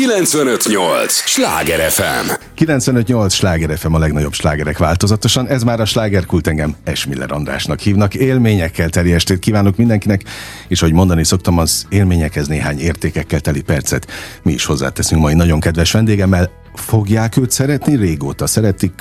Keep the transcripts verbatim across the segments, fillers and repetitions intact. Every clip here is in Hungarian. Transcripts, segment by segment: kilencvenöt nyolc Sláger ef em. kilencvenöt nyolc Sláger ef em, a legnagyobb slágerek változatosan. Ez már a Sláger Kult, engem S. Miller Andrásnak hívnak. Élményekkel teli estét kívánok mindenkinek, és ahogy mondani szoktam, az élményekhez néhány értékekkel teli percet mi is hozzáteszünk mai nagyon kedves vendégemmel. Fogják őt szeretni? Régóta szeretik.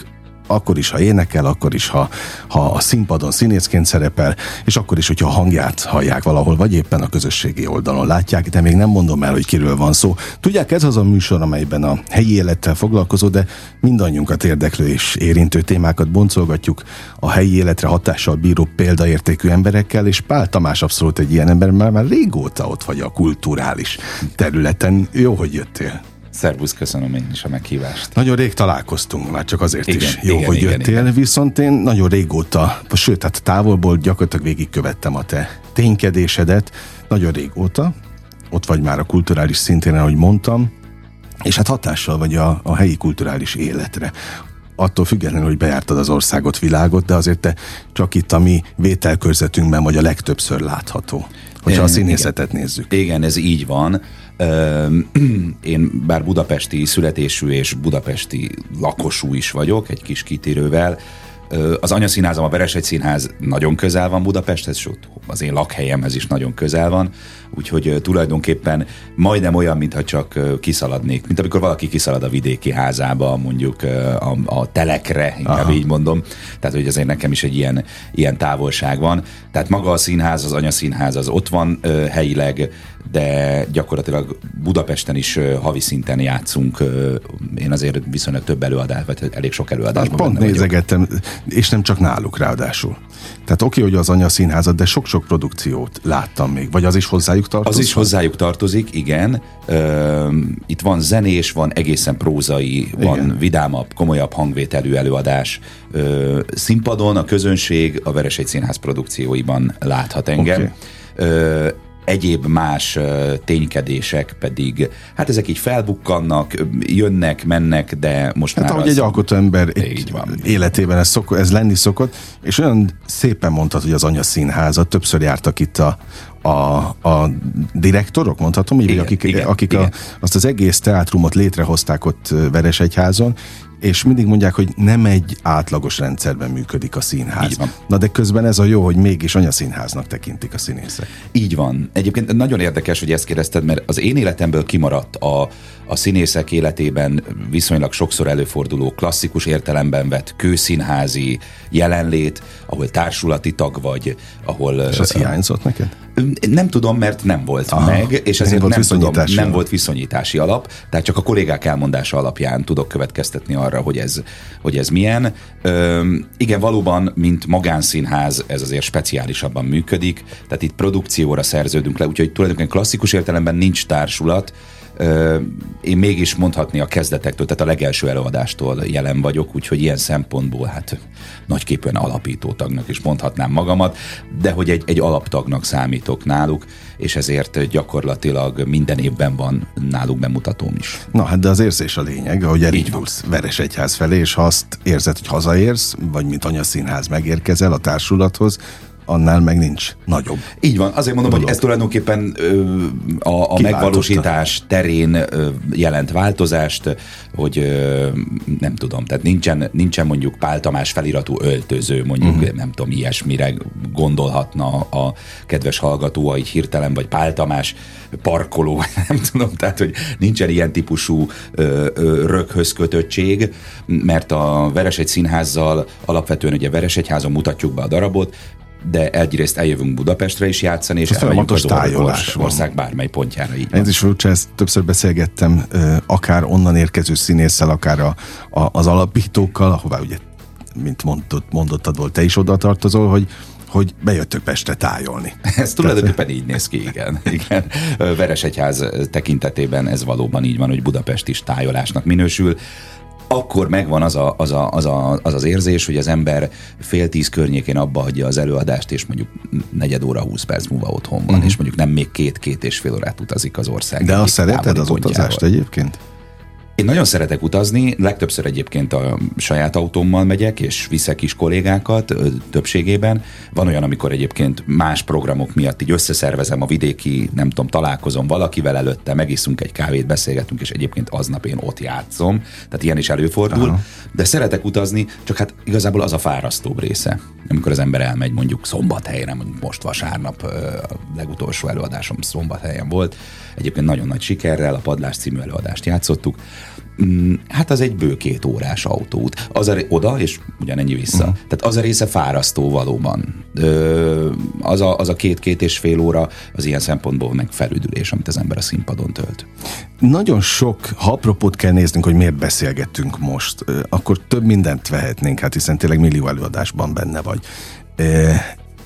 Akkor is, ha énekel, akkor is, ha, ha a színpadon színészként szerepel, és akkor is, hogyha a hangját hallják valahol, vagy éppen a közösségi oldalon látják, de még nem mondom el, hogy kiről van szó. Tudják, ez az a műsor, amelyben a helyi élettel foglalkozó, de mindannyiunkat érdeklő és érintő témákat boncolgatjuk a helyi életre hatással bíró példaértékű emberekkel, és Pál Tamás abszolút egy ilyen ember, mert már régóta ott vagy a kulturális területen. Jó, hogy jöttél. Szervusz, köszönöm én is a meghívást. Nagyon rég találkoztunk, már csak azért igen, is jó, igen, hogy igen, jöttél, igen. Viszont én nagyon régóta, sőt, hát távolból gyakorlatilag végigkövettem a te ténykedésedet, nagyon régóta, ott vagy már a kulturális szintén, ahogy mondtam, és hát hatással vagy a, a helyi kulturális életre. Attól függetlenül, hogy bejártad az országot, világot, de azért te csak itt a mi vételkörzetünkben vagy a legtöbbször látható, hogyha a színészetet igen. nézzük. Igen, ez így van. Én bár budapesti születésű és budapesti lakosú is vagyok, egy kis kitérővel. Az anyaszínházam, a Veres egy színház nagyon közel van Budapesthez, sőt, az én lakhelyemhez is nagyon közel van, úgyhogy tulajdonképpen majdnem olyan, mintha csak kiszaladnék, mint amikor valaki kiszalad a vidéki házába, mondjuk a, a telekre, inkább Aha. így mondom. Tehát, hogy azért nekem is egy ilyen, ilyen távolság van. Tehát maga a színház, az anyaszínház az ott van helyileg, de gyakorlatilag Budapesten is havi szinten játszunk. Én azért viszonylag több előadás, vagy elég sok előadásban benne vagyok. Pont nézegettem, és nem csak náluk ráadásul. Tehát oké, hogy az anyaszínházad, de sok-sok produkciót láttam még, vagy az is hozzájuk tartozik? Az is hozzájuk tartozik, igen. Itt van zenés, van egészen prózai, igen. van vidámabb, komolyabb hangvételű előadás. Színpadon a közönség a Veres egy Színház produkcióiban láthat engem. Okay. Egyéb más ténykedések pedig, hát ezek így felbukkannak, jönnek, mennek, de most hát már ahogy az... egy alkotó ember egy életében ez, szok, ez lenni szokott, és olyan szépen mondtad, hogy az anyaszínházat, többször jártak itt a, a, a direktorok, mondhatom, így, igen, akik, igen, akik igen. A, azt az egész teátrumot létrehozták ott Veresegyházon, és mindig mondják, hogy nem egy átlagos rendszerben működik a színház. Na de közben ez a jó, hogy mégis anyaszínháznak tekintik a színészek. Így van. Egyébként nagyon érdekes, hogy ezt kérdezted, mert az én életemből kimaradt a, a színészek életében viszonylag sokszor előforduló klasszikus értelemben vett kőszínházi jelenlét, ahol társulati tag vagy, ahol... És az hiányzott neked? Nem tudom, mert nem volt Aha. meg, és ezért nem, nem, tudom, nem volt viszonyítási alap, tehát csak a kollégák elmondása alapján tudok következtetni arra, hogy ez, hogy ez milyen. Üm, igen, valóban, mint magánszínház, ez azért speciálisabban működik, tehát itt produkcióra szerződünk le, úgyhogy tulajdonképpen klasszikus értelemben nincs társulat. Üm, én mégis mondhatni a kezdetektől, tehát a legelső előadástól jelen vagyok, úgyhogy ilyen szempontból hát nagyképpen alapító tagnak is mondhatnám magamat, de hogy egy, egy alaptagnak számítok náluk, és ezért gyakorlatilag minden évben van náluk bemutatóm is. Na hát de az érzés a lényeg, ahogy elindulsz Veresegyház felé, és ha azt érzed, hogy hazaérsz, vagy mint anyaszínház megérkezel a társulathoz, annál meg nincs nagyobb. Így van, azért mondom, dolog. Hogy ez tulajdonképpen ö, a, a megvalósítás terén ö, jelent változást, hogy ö, nem tudom, tehát nincsen, nincsen mondjuk Pál Tamás feliratú öltöző, mondjuk uh-huh. nem tudom, ilyesmire gondolhatna a kedves hallgató, így hirtelen, vagy Pál Tamás parkoló, nem tudom, tehát hogy nincsen ilyen típusú ö, ö, röghöz kötöttség, mert a Veres egy Színházzal alapvetően ugye Veresegyházon mutatjuk be a darabot, de egyrészt eljövünk Budapestre is játszani, és elmegyünk az tájolás, ország bármely pontjára. Ez is furcsa, ezt többször beszélgettem, akár onnan érkező színésszel, akár a, a, az alapítókkal, ahová ugye, mint mondott, mondottad volt, te is oda tartozol, hogy hogy bejöttök Pestre tájolni. Ez tulajdonképpen így néz ki, igen. igen. Veresegyház tekintetében ez valóban így van, hogy Budapest is tájolásnak minősül. Akkor megvan az, a, az, a, az, a, az az érzés, hogy az ember fél tíz környékén abba hagyja az előadást, és mondjuk negyed óra, húsz perc múlva otthon van, mm. és mondjuk nem még két-két és fél órát utazik az ország. De azt szereted az utazást egyébként? Én nagyon szeretek utazni, legtöbbször egyébként a saját autómmal megyek, és viszek is kollégákat többségében. Van olyan, amikor egyébként más programok miatt így összeszervezem a vidéki, nem tudom, találkozom valakivel előtte, megiszunk egy kávét, beszélgetünk, és egyébként aznap én ott játszom. Tehát ilyen is előfordul. Aha. De szeretek utazni, csak hát igazából az a fárasztóbb része. Amikor az ember elmegy mondjuk Szombathelyre, mondjuk most vasárnap a legutolsó előadásom Szombathelyen volt. Egyébként nagyon nagy sikerrel a Padlás című előadást játszottuk. Hát az egy bő két órás autóút. Az a, oda, és ugyanennyi vissza. Uh-huh. Tehát az a része fárasztó valóban. Ö, az, a, az a két-két és fél óra az ilyen szempontból meg felüdülés, amit az ember a színpadon tölt. Nagyon sok, ha apropót kell néznünk, hogy miért beszélgettünk most, akkor több mindent vehetnénk, hát hiszen tényleg millió előadásban benne vagy. Ö,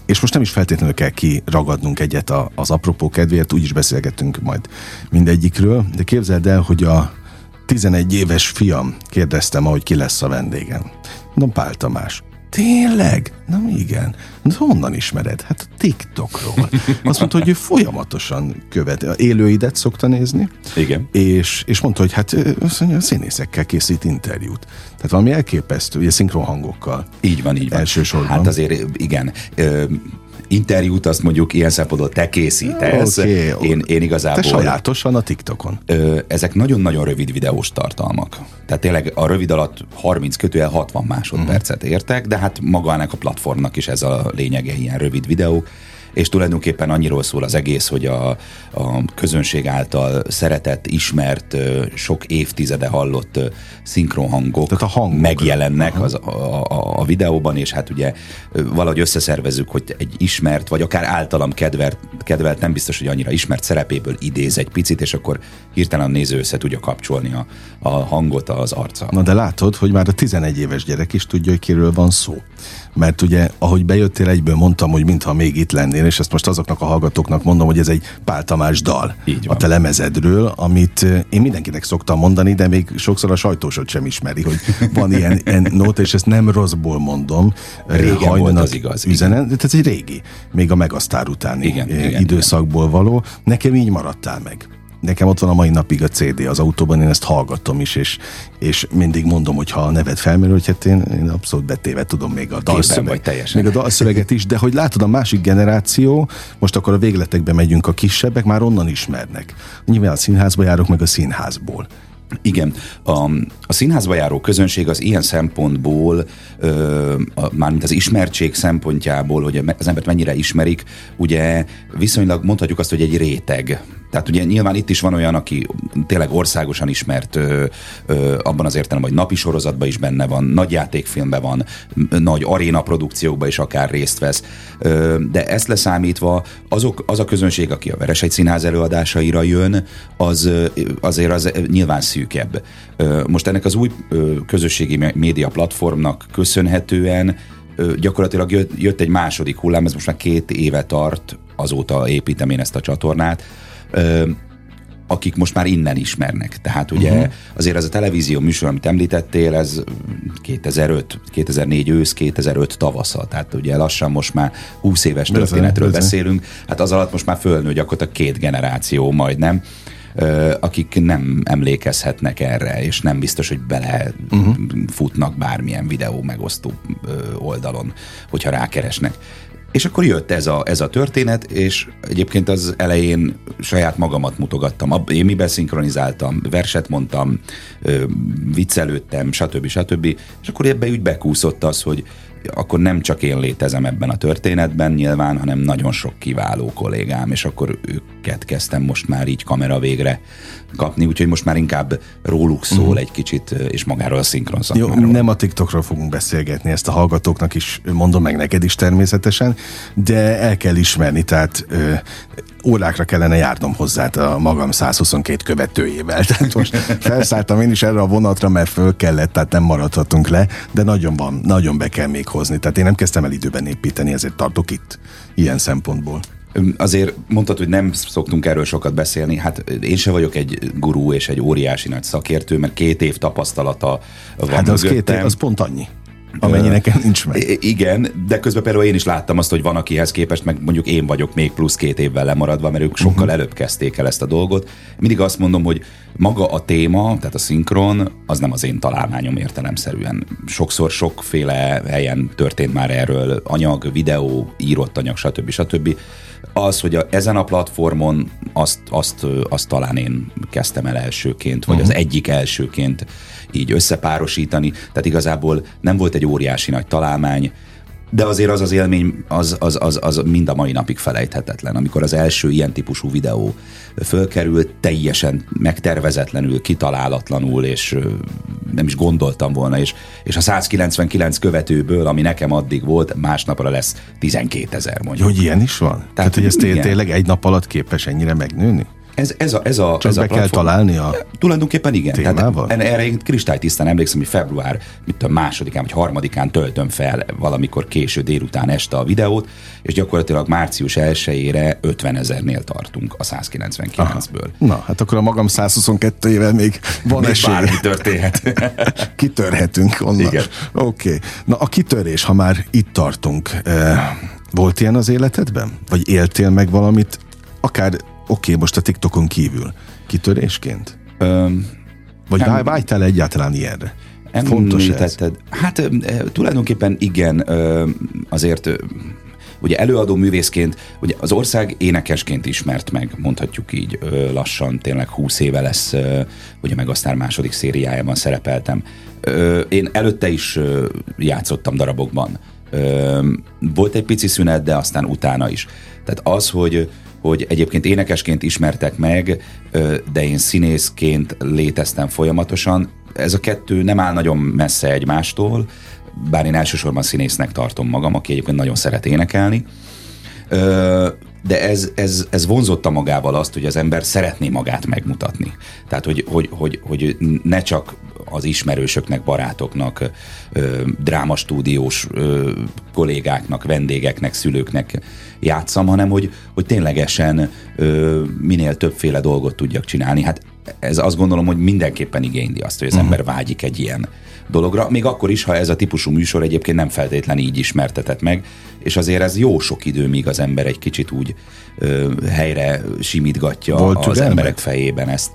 és most nem is feltétlenül kell kiragadnunk egyet a, az apropó kedvéért, úgyis beszélgettünk majd mindegyikről, de képzeld el, hogy a tizenegy éves fiam, kérdeztem, ahogy ki lesz a vendégem. Mondom, Pál Tamás. Tényleg? Na igen. De honnan ismered? Hát a TikTokról. Azt mondta, hogy ő folyamatosan követ. A élőidet szokta nézni. Igen. És, és mondta, hogy hát azt mondja, a színészekkel készít interjút. Tehát valami elképesztő, ugye szinkronhangokkal. Így van, így van. Elsősorban. Hát azért igen. Ö, interjút azt mondjuk ilyen szempontból te készítesz. Okay, én, én igazából... Te sajátosan a TikTokon. Ö, ezek nagyon-nagyon rövid videós tartalmak. Tehát tényleg a rövid alatt harminc kötőjel hatvan másodpercet értek, de hát magának a platformnak is ez a lényege, ilyen rövid videók. És tulajdonképpen annyiról szól az egész, hogy a, a közönség által szeretett, ismert, sok évtizede hallott szinkronhangok hangok megjelennek az, a, a, a videóban, és hát ugye valahogy összeszervezzük, hogy egy ismert, vagy akár általam kedvelt, kedvelt, nem biztos, hogy annyira ismert szerepéből idéz egy picit, és akkor hirtelen a néző össze tudja kapcsolni a, a hangot az arccal. Na de látod, hogy már a tizenegy éves gyerek is tudja, hogy kiről van szó. Mert ugye, ahogy bejöttél, egyből mondtam, hogy mintha még itt lennél, és ezt most azoknak a hallgatóknak mondom, hogy ez egy Pál Tamás dal a te lemezedről, amit én mindenkinek szoktam mondani, de még sokszor a sajtósod sem ismeri, hogy van ilyen nóta, és ezt nem rosszból mondom. Régen volt az igaz. Üzenet, tehát ez egy régi, még a Megasztár utáni igen, igen, időszakból igen. való. Nekem így maradtál meg. Nekem ott van a mai napig a cé dé az autóban, én ezt hallgatom is, és, és mindig mondom, hogy ha a neved felmerül, hogy hát én, én abszolút betéve tudom még a dalszöveget. Még a dalszöveget is, de hogy látod, a másik generáció, most akkor a végletekbe megyünk, a kisebbek már onnan ismernek. Nyilván a színházba járok, meg a színházból. Igen, a, a színházba járó közönség az ilyen szempontból, ö, a, mármint az ismertség szempontjából, hogy az embert mennyire ismerik, ugye viszonylag mondhatjuk azt, hogy egy réteg. Tehát ugye nyilván itt is van olyan, aki tényleg országosan ismert ö, ö, abban az értelemben, hogy napi sorozatban is benne van, nagy játékfilmben van, nagy aréna produkciókban is akár részt vesz. Ö, de ezt leszámítva azok, az a közönség, aki a Veres egy színház előadásaira jön, az azért az nyilván szűkebb. Ö, most ennek az új ö, közösségi média platformnak köszönhetően ö, gyakorlatilag jött, jött egy második hullám, ez most már két éve tart, azóta építem én ezt a csatornát, akik most már innen ismernek. Tehát ugye uh-huh. azért az a televízió műsor, amit említettél, ez kétezer-öt, kétezer-négy ősz, kétezer-öt tavasza. Tehát ugye lassan most már húsz éves történetről Bezze. beszélünk. Hát az alatt most már fölnő gyakorlatilag két generáció majdnem, akik nem emlékezhetnek erre, és nem biztos, hogy bele uh-huh. futnak bármilyen videó megosztó oldalon, hogyha rákeresnek. És akkor jött ez a, ez a történet, és egyébként az elején saját magamat mutogattam. Én miben szinkronizáltam, verset mondtam, viccelődtem, stb. stb. És akkor ebbe úgy bekúszott az, hogy akkor nem csak én létezem ebben a történetben nyilván, hanem nagyon sok kiváló kollégám, és akkor őket kezdtem most már így kamera végre kapni, úgyhogy most már inkább róluk szól uh-huh. egy kicsit, és magáról a szinkron szakmáról. Jó, nem a TikTokról fogunk beszélgetni, ezt a hallgatóknak is mondom, meg neked is természetesen, de el kell ismerni, tehát ö, órákra kellene járnom hozzá a magam száz huszonkét követőjével. Tehát most felszálltam én is erre a vonatra, mert föl kellett, tehát nem maradhatunk le, de nagyon van, nagyon be kell még hozni. Tehát én nem kezdtem el időben építeni, ezért tartok itt, ilyen szempontból. Azért mondtad, hogy nem szoktunk erről sokat beszélni, hát én se vagyok egy gurú és egy óriási nagy szakértő, mert két év tapasztalata van. Hát az mögöttem. Két év, az pont annyi. Amennyi nekem nincs meg. Igen, de közben például én is láttam azt, hogy van akihez képest, meg mondjuk én vagyok még plusz két évvel lemaradva, mert ők sokkal uh-huh. előbb kezdték el ezt a dolgot. Mindig azt mondom, hogy maga a téma, tehát a szinkron, az nem az én találmányom értelemszerűen. Sokszor sokféle helyen történt már erről anyag, videó, írott anyag, stb. stb. Az, hogy a, ezen a platformon azt, azt, azt talán én kezdtem el elsőként, vagy uh-huh. az egyik elsőként így összepárosítani. Tehát igazából nem volt egy óriási nagy találmány, de azért az az élmény, az, az, az, az mind a mai napig felejthetetlen. Amikor az első ilyen típusú videó fölkerült, teljesen megtervezetlenül, kitalálatlanul, és nem is gondoltam volna, és, és a száz kilencvenkilenc követőből, ami nekem addig volt, másnapra lesz tizenkét ezer mondjuk. Hogy ilyen is van? Tehát, Tehát hogy ez ilyen. Tényleg egy nap alatt képes ennyire megnőni? Ez, ez a, ez a, Csak ez be a kell találni a tulajdonképpen igen. Témával? Tehát erre én kristálytisztán emlékszem, hogy február mit tudom, másodikán vagy harmadikán töltöm fel valamikor késő délután este a videót, és gyakorlatilag március elsejére ötven ezernél tartunk a száz kilencvenkilencből. Na, hát akkor a magam száz huszonkettő éve még van esély. Bármi történhet. Kitörhetünk onnan. Oké. Okay. Na, a kitörés, ha már itt tartunk, volt ilyen az életedben? Vagy éltél meg valamit, akár oké, okay, most a TikTokon kívül. Kitörésként? Öm, Vagy em, vágytál egyáltalán ilyenre? Fontos ez? Hát tulajdonképpen igen, azért ugye előadó művészként, ugye az ország énekesként ismert meg, mondhatjuk így lassan, tényleg húsz éve lesz, ugye Megasztár második szériájában szerepeltem. Én előtte is játszottam darabokban. Volt egy pici szünet, de aztán utána is. Tehát az, hogy hogy egyébként énekesként ismertek meg, de én színészként léteztem folyamatosan. Ez a kettő nem áll nagyon messze egymástól, bár én elsősorban színésznek tartom magam, aki egyébként nagyon szeret énekelni. De ez, ez, ez vonzotta magával azt, hogy az ember szeretné magát megmutatni. Tehát, hogy, hogy, hogy, hogy ne csak az ismerősöknek, barátoknak, drámastúdiós kollégáknak, vendégeknek, szülőknek játszam, hanem hogy, hogy ténylegesen minél többféle dolgot tudjak csinálni. Hát ez azt gondolom, hogy mindenképpen igényli azt, hogy az ember vágyik egy ilyen dologra, még akkor is, ha ez a típusú műsor egyébként nem feltétlenül így ismertetett meg, és azért ez jó sok idő, míg az ember egy kicsit úgy ö, helyre simítgatja volt az türelmet? Emberek fejében ezt.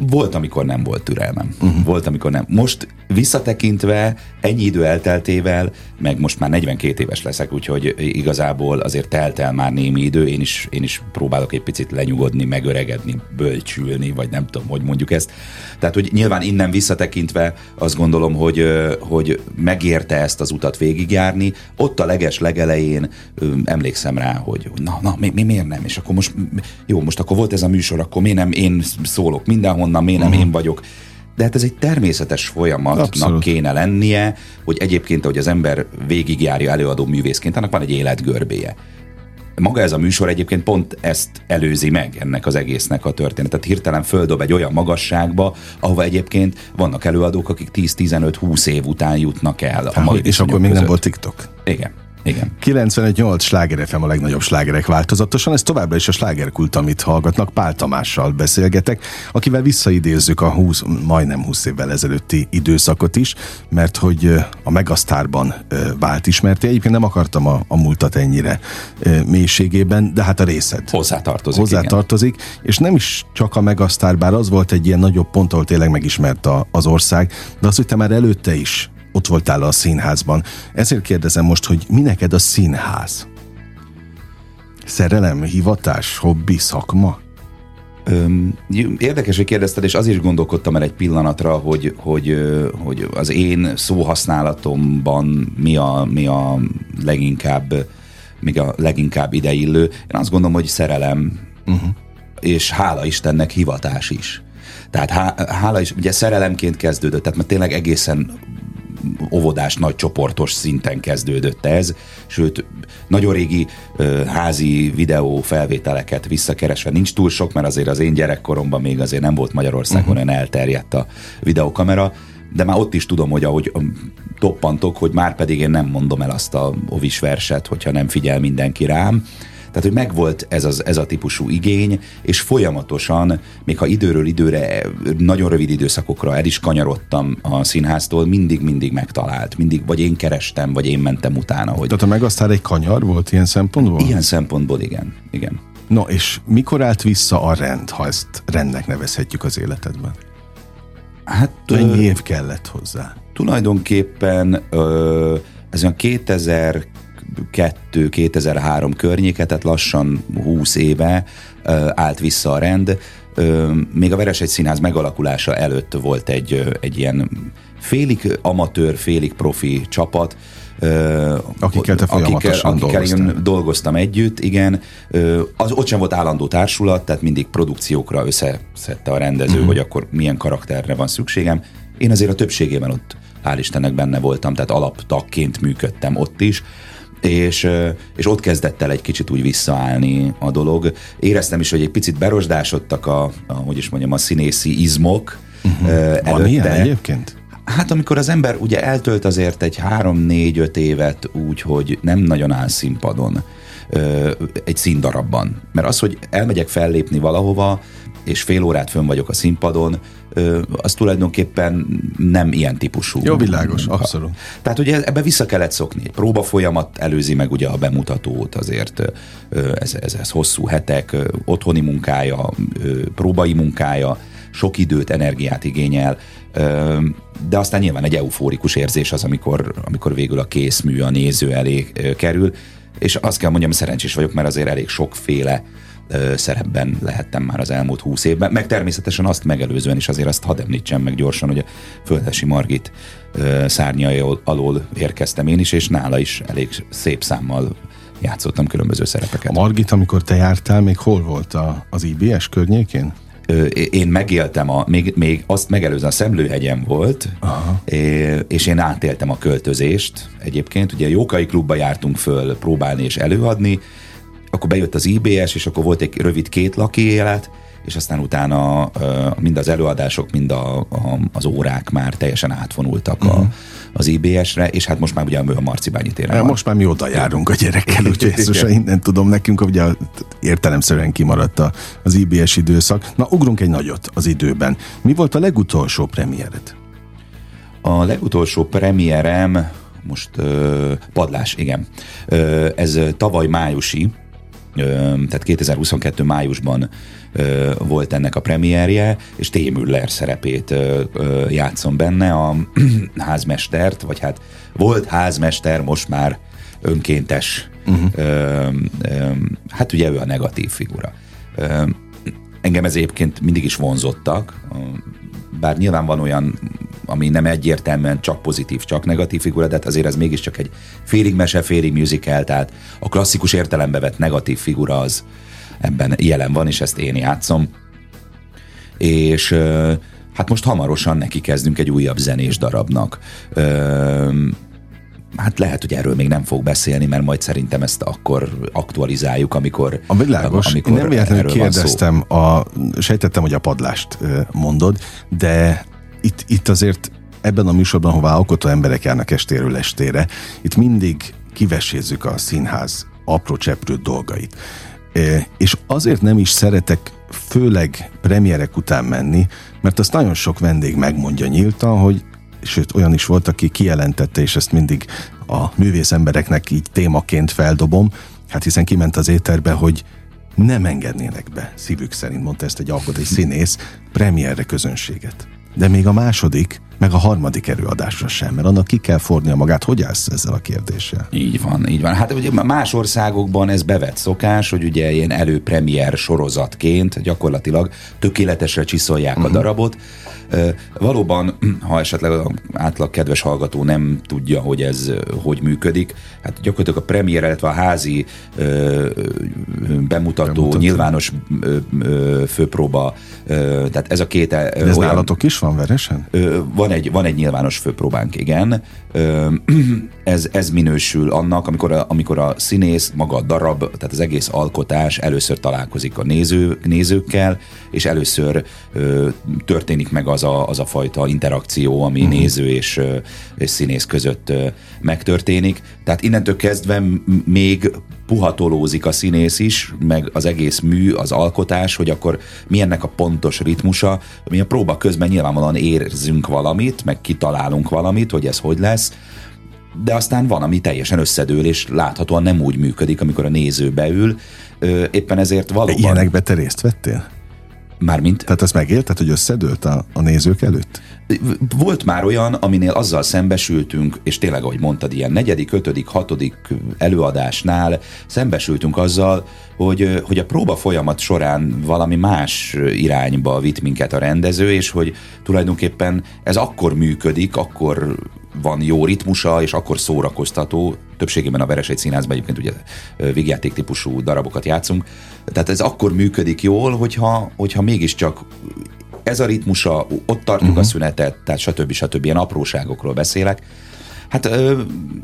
Volt, amikor nem volt türelmem. Uh-huh. Volt, amikor nem. Most visszatekintve, ennyi idő elteltével, meg most már negyvenkét éves leszek, úgyhogy igazából azért telt el már némi idő, én is, én is próbálok egy picit lenyugodni, megöregedni, bölcsülni, vagy nem tudom, hogy mondjuk ezt. Tehát, hogy nyilván innen visszatekintve azt gondolom, hogy, hogy megérte ezt az utat végigjárni. Ott a leges legelején emlékszem rá, hogy na, na mi, mi, miért nem? És akkor most, jó, most akkor volt ez a műsor, akkor miért nem én szólok minden honnan, én nem uh-huh. én vagyok. De hát ez egy természetes folyamatnak abszolút. Kéne lennie, hogy egyébként, ahogy az ember végigjárja előadó művészként, annak van egy életgörbéje. Maga ez a műsor egyébként pont ezt előzi meg ennek az egésznek a történetet. Hirtelen földob egy olyan magasságba, ahova egyébként vannak előadók, akik tíz-tizenöt-húsz év után jutnak el. A mai és akkor még között. Nem volt TikTok. Igen. Igen. kilencvenöt nyolc Sláger ef em a legnagyobb slágerek változatosan, ez továbbra is a Sláger Kult, amit hallgatnak, Pál Tamással beszélgetek, akivel visszaidézzük a húsz, majdnem húsz évvel ezelőtti időszakot is, mert hogy a Megasztárban vált ismerté, egyébként nem akartam a, a múltat ennyire mélységében, de hát a részed hozzátartozik, hozzátartozik és nem is csak a Megasztár, bár az volt egy ilyen nagyobb pont, ahol tényleg megismert a, az ország, de az, hogy te már előtte is ott voltál a színházban. Ezért kérdezem most, hogy mi neked a színház? Szerelem, hivatás, hobbi, szakma? Öm, érdekes, hogy kérdezted, és azért is gondolkodtam el egy pillanatra, hogy, hogy, hogy az én szóhasználatomban mi a, mi a leginkább még a leginkább ideillő. Én azt gondolom, hogy szerelem, uh-huh. és hála Istennek hivatás is. Tehát há, hála is, ugye szerelemként kezdődött, tehát mert tényleg egészen óvodás, nagy csoportos szinten kezdődött ez, sőt nagyon régi ö, házi videó felvételeket visszakeresve nincs túl sok, mert azért az én gyerekkoromban még azért nem volt Magyarországon uh-huh. olyan elterjedt a videókamera, de már ott is tudom, hogy ahogy toppantok, hogy már pedig én nem mondom el azt a ovis verset, hogyha nem figyel mindenki rám, Tehát, hogy megvolt ez, az, ez a típusú igény, és folyamatosan, még ha időről időre, nagyon rövid időszakokra el is kanyarodtam a színháztól, mindig-mindig megtalált. Mindig, vagy én kerestem, vagy én mentem utána. Hogy... Tehát a Megasztár egy kanyar volt ilyen szempontból? Ilyen szempontból, igen. igen. No, és mikor állt vissza a rend, ha ezt rendnek nevezhetjük az életedben? Hát... Mennyi év kellett hozzá? Tulajdonképpen ö, ez olyan kétezer-kettő kétezer-három környéke, tehát lassan húsz éve ö, állt vissza a rend. Ö, még a Veres egy Színház megalakulása előtt volt egy, egy ilyen félig amatőr, félig profi csapat, Ö, akikkel te folyamatosan akikkel, akikkel én dolgoztam együtt, igen. Ö, az, ott sem volt állandó társulat, tehát mindig produkciókra összeszedte a rendező, mm. hogy akkor milyen karakterre van szükségem. Én azért a többségében ott, hál' Istennek, benne voltam, tehát alaptagként működtem ott is, és, és ott kezdett el egy kicsit úgy visszaállni a dolog. Éreztem is, hogy egy picit berosdásodtak a, a hogy is mondjam, a színészi izmok mm-hmm. előtte. Van ilyen egyébként? Hát amikor az ember ugye eltölt azért egy három-négy-öt évet úgy, hogy nem nagyon áll színpadon, egy színdarabban. Mert az, hogy elmegyek fellépni valahova, és fél órát fönn vagyok a színpadon, az tulajdonképpen nem ilyen típusú. Jó, világos, abszolút. Tehát ugye ebbe vissza kellett szokni. Egy próba folyamat előzi meg ugye a bemutatót, azért ez, ez, ez hosszú hetek, otthoni munkája, próbai munkája, sok időt, energiát igényel, de aztán nyilván egy eufórikus érzés az, amikor, amikor végül a készmű a néző elé kerül, és azt kell mondjam, szerencsés vagyok, mert azért elég sokféle szerepben lehettem már az elmúlt húsz évben, meg természetesen azt megelőzően is, azért azt hadd említsem meg gyorsan, hogy a Földesi Margit szárnyai alól érkeztem én is, és nála is elég szép számmal játszottam különböző szerepeket. A Margit, amikor te jártál, még hol volt a, az i bé es környékén? Én megéltem, a, még, még azt megelőzően a Szemlőhegyen volt, aha. és én átéltem a költözést egyébként. Ugye a Jókai Klubba jártunk föl próbálni és előadni, akkor bejött az i bé es, és akkor volt egy rövid két laki élet, és aztán utána mind az előadások, mind a, a, az órák már teljesen átfonultak uh-huh. a, az i bé esre, és hát most már ugye a Marcibányi téren van. Most már mi oda járunk a gyerekkel, úgyhogy Jézusa, innen tudom nekünk, ugye értelemszerűen kimaradt az i bé es időszak. Na, ugrunk egy nagyot az időben. Mi volt a legutolsó premiered? A legutolsó premierem most ö, Padlás, igen. Ö, ez tavaly májusi, tehát kétezer-huszonkettő májusban volt ennek a premierje, és T. Müller szerepét játszom benne, a házmestert, vagy hát volt házmester, most már önkéntes. Uh-huh. Hát ugye ő a negatív figura. Engem ez egyébként mindig is vonzottak, bár nyilván van olyan, ami nem egyértelműen csak pozitív, csak negatív figura, de hát azért ez mégiscsak egy félig mese, félig musical, tehát a klasszikus értelembe vett negatív figura az ebben jelen van, és ezt én játszom. És hát most hamarosan neki kezdünk egy újabb zenés darabnak. Hát lehet, hogy erről még nem fog beszélni, mert majd szerintem ezt akkor aktualizáljuk, amikor... A világos, amikor én nem véletlenül kérdeztem, a, sejtettem, hogy a Padlást mondod, de itt, itt azért ebben a műsorban, hová alkotó emberek járnak estéről estére, itt mindig kivesézzük a színház apró cseprő dolgait. És azért nem is szeretek főleg premierek után menni, mert azt nagyon sok vendég megmondja nyíltan, hogy sőt, olyan is volt, aki kijelentette, és ezt mindig a művész embereknek így témaként feldobom, hát hiszen kiment az éterbe, hogy nem engednének be, szívük szerint mondta ezt egy alkotó, egy színész, premierre közönséget. De még a második, meg a harmadik előadásra sem, mert annak ki kell fordnia magát. Hogy állsz ezzel a kérdéssel? Így van, így van. Hát ugye más országokban ez bevett szokás, hogy ugye ilyen előpremier sorozatként gyakorlatilag tökéletesre csiszolják uh-huh. a darabot. Valóban, ha esetleg az átlag kedves hallgató nem tudja, hogy ez hogy működik, hát gyakorlatilag a premier, illetve a házi ö, bemutató, bemutató, nyilvános ö, ö, főpróba, ö, tehát ez a két... Ö, De ez olyan, nálatok is van Veresen? Ö, van, egy, van egy nyilvános főpróbánk, igen. Ö, ez, ez minősül annak, amikor a, amikor a színész, maga a darab, tehát az egész alkotás először találkozik a néző, nézőkkel, és először ö, történik meg a az a, az a fajta interakció, ami uh-huh. néző és, és színész között megtörténik. Tehát innentől kezdve még puhatolózik a színész is, meg az egész mű, az alkotás, hogy akkor mi ennek a pontos ritmusa. Mi a próba közben nyilvánvalóan érzünk valamit, meg kitalálunk valamit, hogy ez hogy lesz, de aztán van, ami teljesen összedől, és láthatóan nem úgy működik, amikor a néző beül. Éppen ezért valóban... Ilyenekbe te részt vettél? Mármint? Tehát ezt megélted, hogy összedőlt a, a nézők előtt? Volt már olyan, aminél azzal szembesültünk, és tényleg, ahogy mondtad, ilyen negyedik, ötödik, hatodik előadásnál szembesültünk azzal, hogy, hogy a próba folyamat során valami más irányba vitt minket a rendező, és hogy tulajdonképpen ez akkor működik, akkor van jó ritmusa, és akkor szórakoztató. Többségében a Veres egy színházban egyébként ugye vígjáték típusú darabokat játszunk. Tehát ez akkor működik jól, hogyha, hogyha mégiscsak ez a ritmusa, ott tartjuk uh-huh. a szünetet, tehát stb. Stb. Ilyen apróságokról beszélek. Hát ö,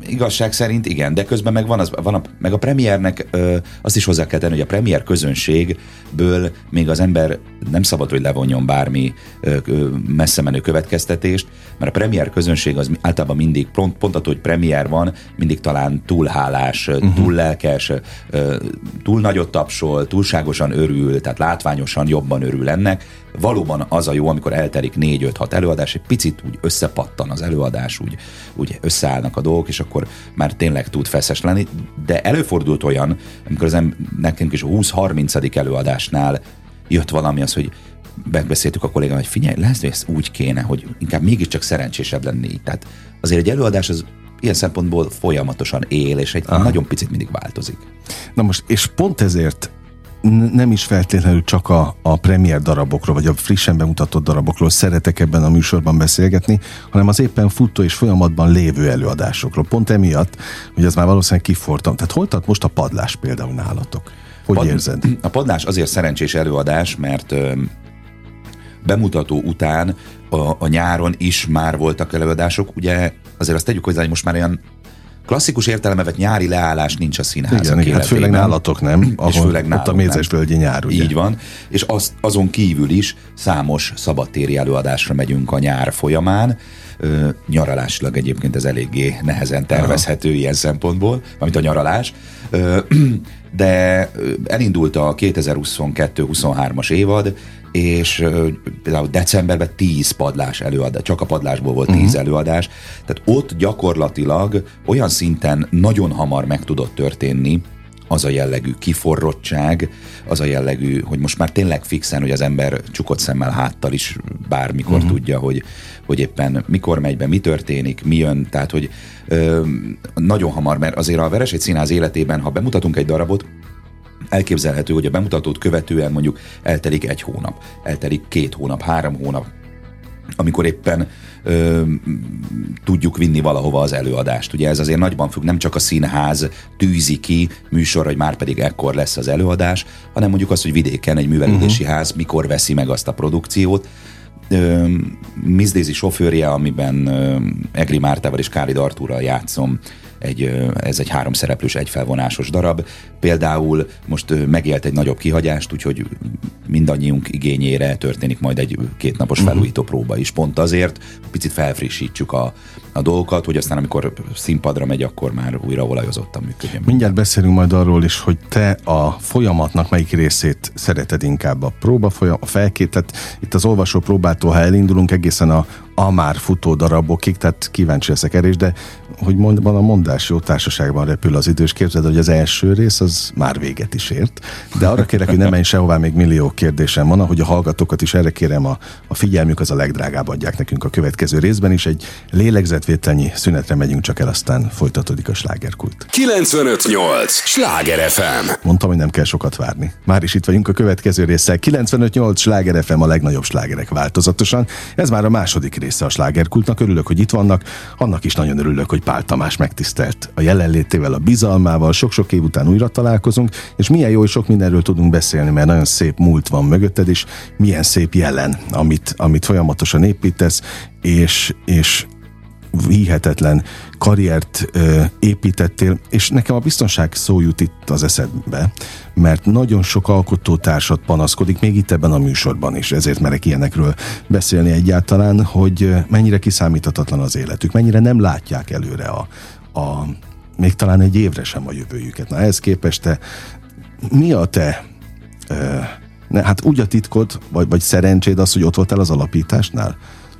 igazság szerint igen, de közben meg van, az, van a, meg a premiernek, ö, azt is hozzá kell tenni, hogy a premier közönségből még az ember nem szabad, hogy levonjon bármi ö, ö, messze menő következtetést, mert a premier közönség az általában mindig, pont, pont attól, hogy premier van, mindig talán túl hálás, uh-huh. túl lelkes, ö, túl nagyot tapsol, túlságosan örül, tehát látványosan jobban örül ennek. Valóban az a jó, amikor elterik négy-öt-hat előadás, egy picit úgy összepattan az előadás, úgy, úgy összeállnak a dolgok, és akkor már tényleg tud feszes lenni, de előfordult olyan, amikor az em- nekünk is a húsz-harmincadik előadásnál jött valami az, hogy megbeszéltük a kollégám, hogy figyelj, lesz, hogy ezt úgy kéne, hogy inkább mégiscsak szerencsésebb lenni. Tehát azért egy előadás az ilyen szempontból folyamatosan él, és egy Aha. nagyon picit mindig változik. Na most, és pont ezért nem is feltétlenül csak a, a premier darabokról, vagy a frissen bemutatott darabokról szeretek ebben a műsorban beszélgetni, hanem az éppen futó és folyamatban lévő előadásokról. Pont emiatt, hogy ez már valószínűleg kifortam. Tehát hol tart most a padlás például nálatok? Hogy Pad- érzed? A padlás azért szerencsés előadás, mert ö, bemutató után a, a nyáron is már voltak előadások. Ugye azért azt tegyük hozzá, hogy most már olyan klasszikus értelemben nyári leállás nincs a színházak. Igen, hát főleg nálatok nem, ahol és főleg nálunk, ott a Mézesvölgyi nyár. Ugye? Így van, és az, azon kívül is számos szabadtéri előadásra megyünk a nyár folyamán. Ö, nyaralásilag egyébként ez eléggé nehezen tervezhető Aha. ilyen szempontból, mint a nyaralás. Ö, de elindult a kétezer-huszonkettő-huszonhárom évad, és például decemberben tíz padlás előadás, csak a padlásból volt tíz uh-huh. előadás, tehát ott gyakorlatilag olyan szinten nagyon hamar meg tudott történni az a jellegű kiforrottság, az a jellegű, hogy most már tényleg fixen, hogy az ember csukott szemmel, háttal is bármikor uh-huh. tudja, hogy, hogy éppen mikor megy be, mi történik, mi jön, tehát hogy ö, nagyon hamar, mert azért a Veres egy színház életében, ha bemutatunk egy darabot, elképzelhető, hogy a bemutatót követően mondjuk eltelik egy hónap, eltelik két hónap, három hónap, amikor éppen ö, tudjuk vinni valahova az előadást. Ugye ez azért nagyban függ, nem csak a színház tűzi ki műsor, hogy már pedig ekkor lesz az előadás, hanem mondjuk az, hogy vidéken egy művelődési uh-huh. ház mikor veszi meg azt a produkciót. Ö, Miss Daisy sofőrje, amiben ö, Egri Mártával és Kárid Artúrral játszom, Egy, ez egy háromszereplős, egyfelvonásos darab. Például most megélt egy nagyobb kihagyást, úgyhogy mindannyiunk igényére történik majd egy kétnapos uh-huh. felújító próba is. Pont azért picit felfrissítsük a, a dolgokat, hogy aztán amikor színpadra megy, akkor már újra olajozottan működjön. Mindjárt beszélünk majd arról is, hogy te a folyamatnak melyik részét szereted inkább, a próba folyam, a felkétet. Itt az olvasó próbától, ha elindulunk, egészen a a már futó darabokig, tehát kíváncsi leszek erre is, de hogy mondban a mondás jó társaságban repül az idő, és képzeld, hogy az első rész az már véget is ért. De arra kérlek, hogy nem menj sehová, még millió kérdésem van, ahogy a hallgatókat is erre kérem, a, a figyelmük az a legdrágább, adják nekünk a következő részben is. Egy lélegzetvételnyi szünetre megyünk csak el, aztán folytatódik a slágerkult. kilencvenöt nyolc Sláger ef em. Mondtam, hogy nem kell sokat várni. Már is itt vagyunk a következő résszel. kilencvenöt nyolc Sláger ef em, a legnagyobb slágerek változatosan. Ez már a második rész a slágerkultnak. Örülök, hogy itt vannak, annak is nagyon örülök, hogy Pál Tamás megtisztelt a jelenlétével, a bizalmával, sok-sok év után újra találkozunk, és milyen jó, hogy sok mindenről tudunk beszélni, mert nagyon szép múlt van mögötted, és milyen szép jelen, amit, amit folyamatosan építesz, és, és hihetetlen karriert ö, építettél, és nekem a biztonság szó jut itt az eszedbe, mert nagyon sok alkotótársat panaszkodik, még itt ebben a műsorban is, ezért merek ilyenekről beszélni egyáltalán, hogy mennyire kiszámíthatatlan az életük, mennyire nem látják előre a, a még talán egy évre sem a jövőjüket. Na, ehhez képest te, mi a te ö, ne, hát úgy a titkod, vagy, vagy szerencséd az, hogy ott voltál az alapításnál,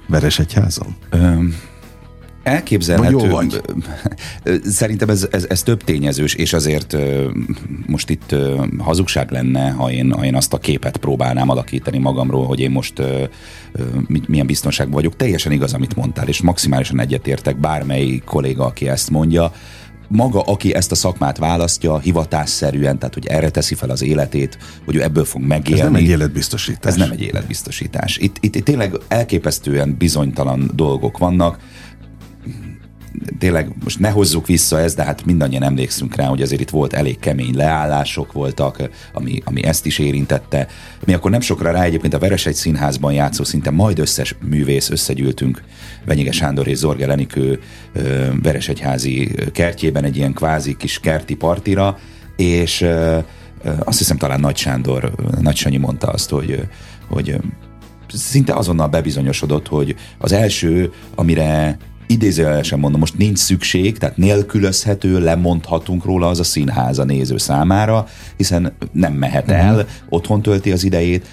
Veresegyházon? Um. Elképzelhető. Vagy vagy? Szerintem ez, ez, ez több tényezős, és azért most itt hazugság lenne, ha én, ha én azt a képet próbálnám alakítani magamról, hogy én most milyen biztonságban vagyok. Teljesen igaz, amit mondtál, és maximálisan egyetértek bármely kolléga, aki ezt mondja. Maga, aki ezt a szakmát választja hivatásszerűen, tehát hogy erre teszi fel az életét, hogy ő ebből fog megélni. Ez nem egy életbiztosítás. Ez nem egy életbiztosítás. Itt, itt, itt tényleg elképesztően bizonytalan dolgok vannak. Tényleg most ne hozzuk vissza ezt, de hát mindannyian emlékszünk rá, hogy azért itt volt elég kemény leállások voltak, ami, ami ezt is érintette. Mi akkor nem sokra rá egyébként a Veres egy Színházban játszó szinte majd összes művész összegyűltünk Venyige Sándor és Zorge Lenikő veresegyházi kertjében egy ilyen kvázi kis kerti partira, és azt hiszem talán Nagy Sándor, Nagy Sanyi mondta azt, hogy, hogy szinte azonnal bebizonyosodott, hogy az első, amire idézőjelesen mondom, most nincs szükség, tehát nélkülözhető, lemondhatunk róla, az a színház a néző számára, hiszen nem mehet el, otthon tölti az idejét.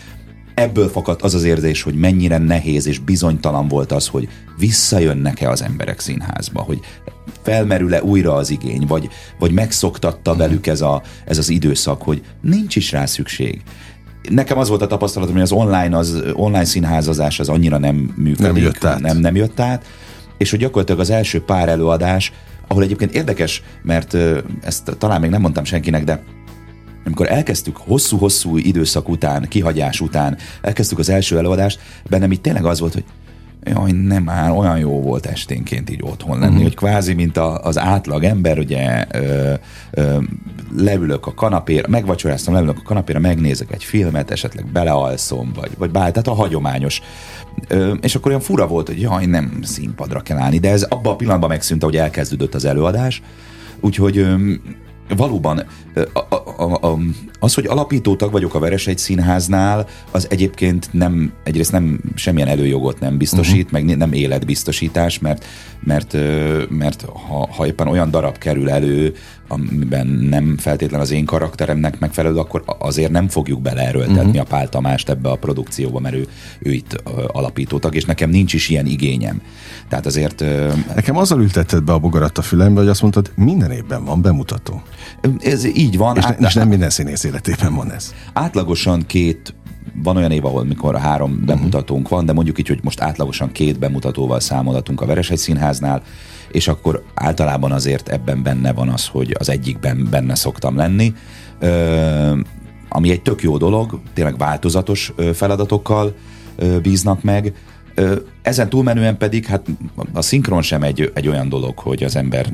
Ebből fakadt az az érzés, hogy mennyire nehéz és bizonytalan volt az, hogy visszajönnek-e az emberek színházba, hogy felmerül-e újra az igény, vagy, vagy megszoktatta velük ez, a, ez az időszak, hogy nincs is rá szükség. Nekem az volt a tapasztalatom, hogy az online, az online színházazás az annyira nem működik. Nem jött át. Nem, nem jött át. És hogy gyakorlatilag az első pár előadás, ahol egyébként érdekes, mert ezt talán még nem mondtam senkinek, de amikor elkezdtük hosszú-hosszú időszak után, kihagyás után, elkezdtük az első előadást, bennem így tényleg az volt, hogy jaj, nem már, olyan jó volt esténként így otthon lenni, uh-huh. hogy kvázi, mint a, az átlag ember, ugye ö, ö, leülök a kanapéra, megvacsoráztam, leülök a kanapéra, megnézek egy filmet, esetleg belealszom, vagy, vagy bár, tehát a hagyományos. Ö, és akkor olyan fura volt, hogy jaj, nem színpadra kell állni, de ez abban a pillanatban megszűnt, ahogy elkezdődött az előadás, úgyhogy ö, valóban a, a, a, az, hogy alapító tag vagyok a Veres egy Színháznál, az egyébként nem, egyrészt nem semmilyen előjogot nem biztosít, uh-huh. meg nem életbiztosítás, mert, mert, mert ha, ha éppen olyan darab kerül elő, amiben nem feltétlen az én karakteremnek megfelelő, akkor azért nem fogjuk beleerőltetni uh-huh. a Pál Tamást ebbe a produkcióba, mert ő, ő itt alapító tag, és nekem nincs is ilyen igényem. Tehát azért... Nekem azzal ültetted be a bogarat a fülembe, hogy azt mondtad, minden évben van bemutató. Ez így van. És, át, és nem minden színész életében van ez. Átlagosan két, van olyan év, ahol mikor három uh-huh. bemutatónk van, de mondjuk így, hogy most átlagosan két bemutatóval számolhatunk a Veres egy Színháznál, és akkor általában azért ebben benne van az, hogy az egyikben benne szoktam lenni, ö, ami egy tök jó dolog, tényleg változatos feladatokkal ö, bíznak meg. Ö, ezen túlmenően pedig hát a szinkron sem egy, egy olyan dolog, hogy az ember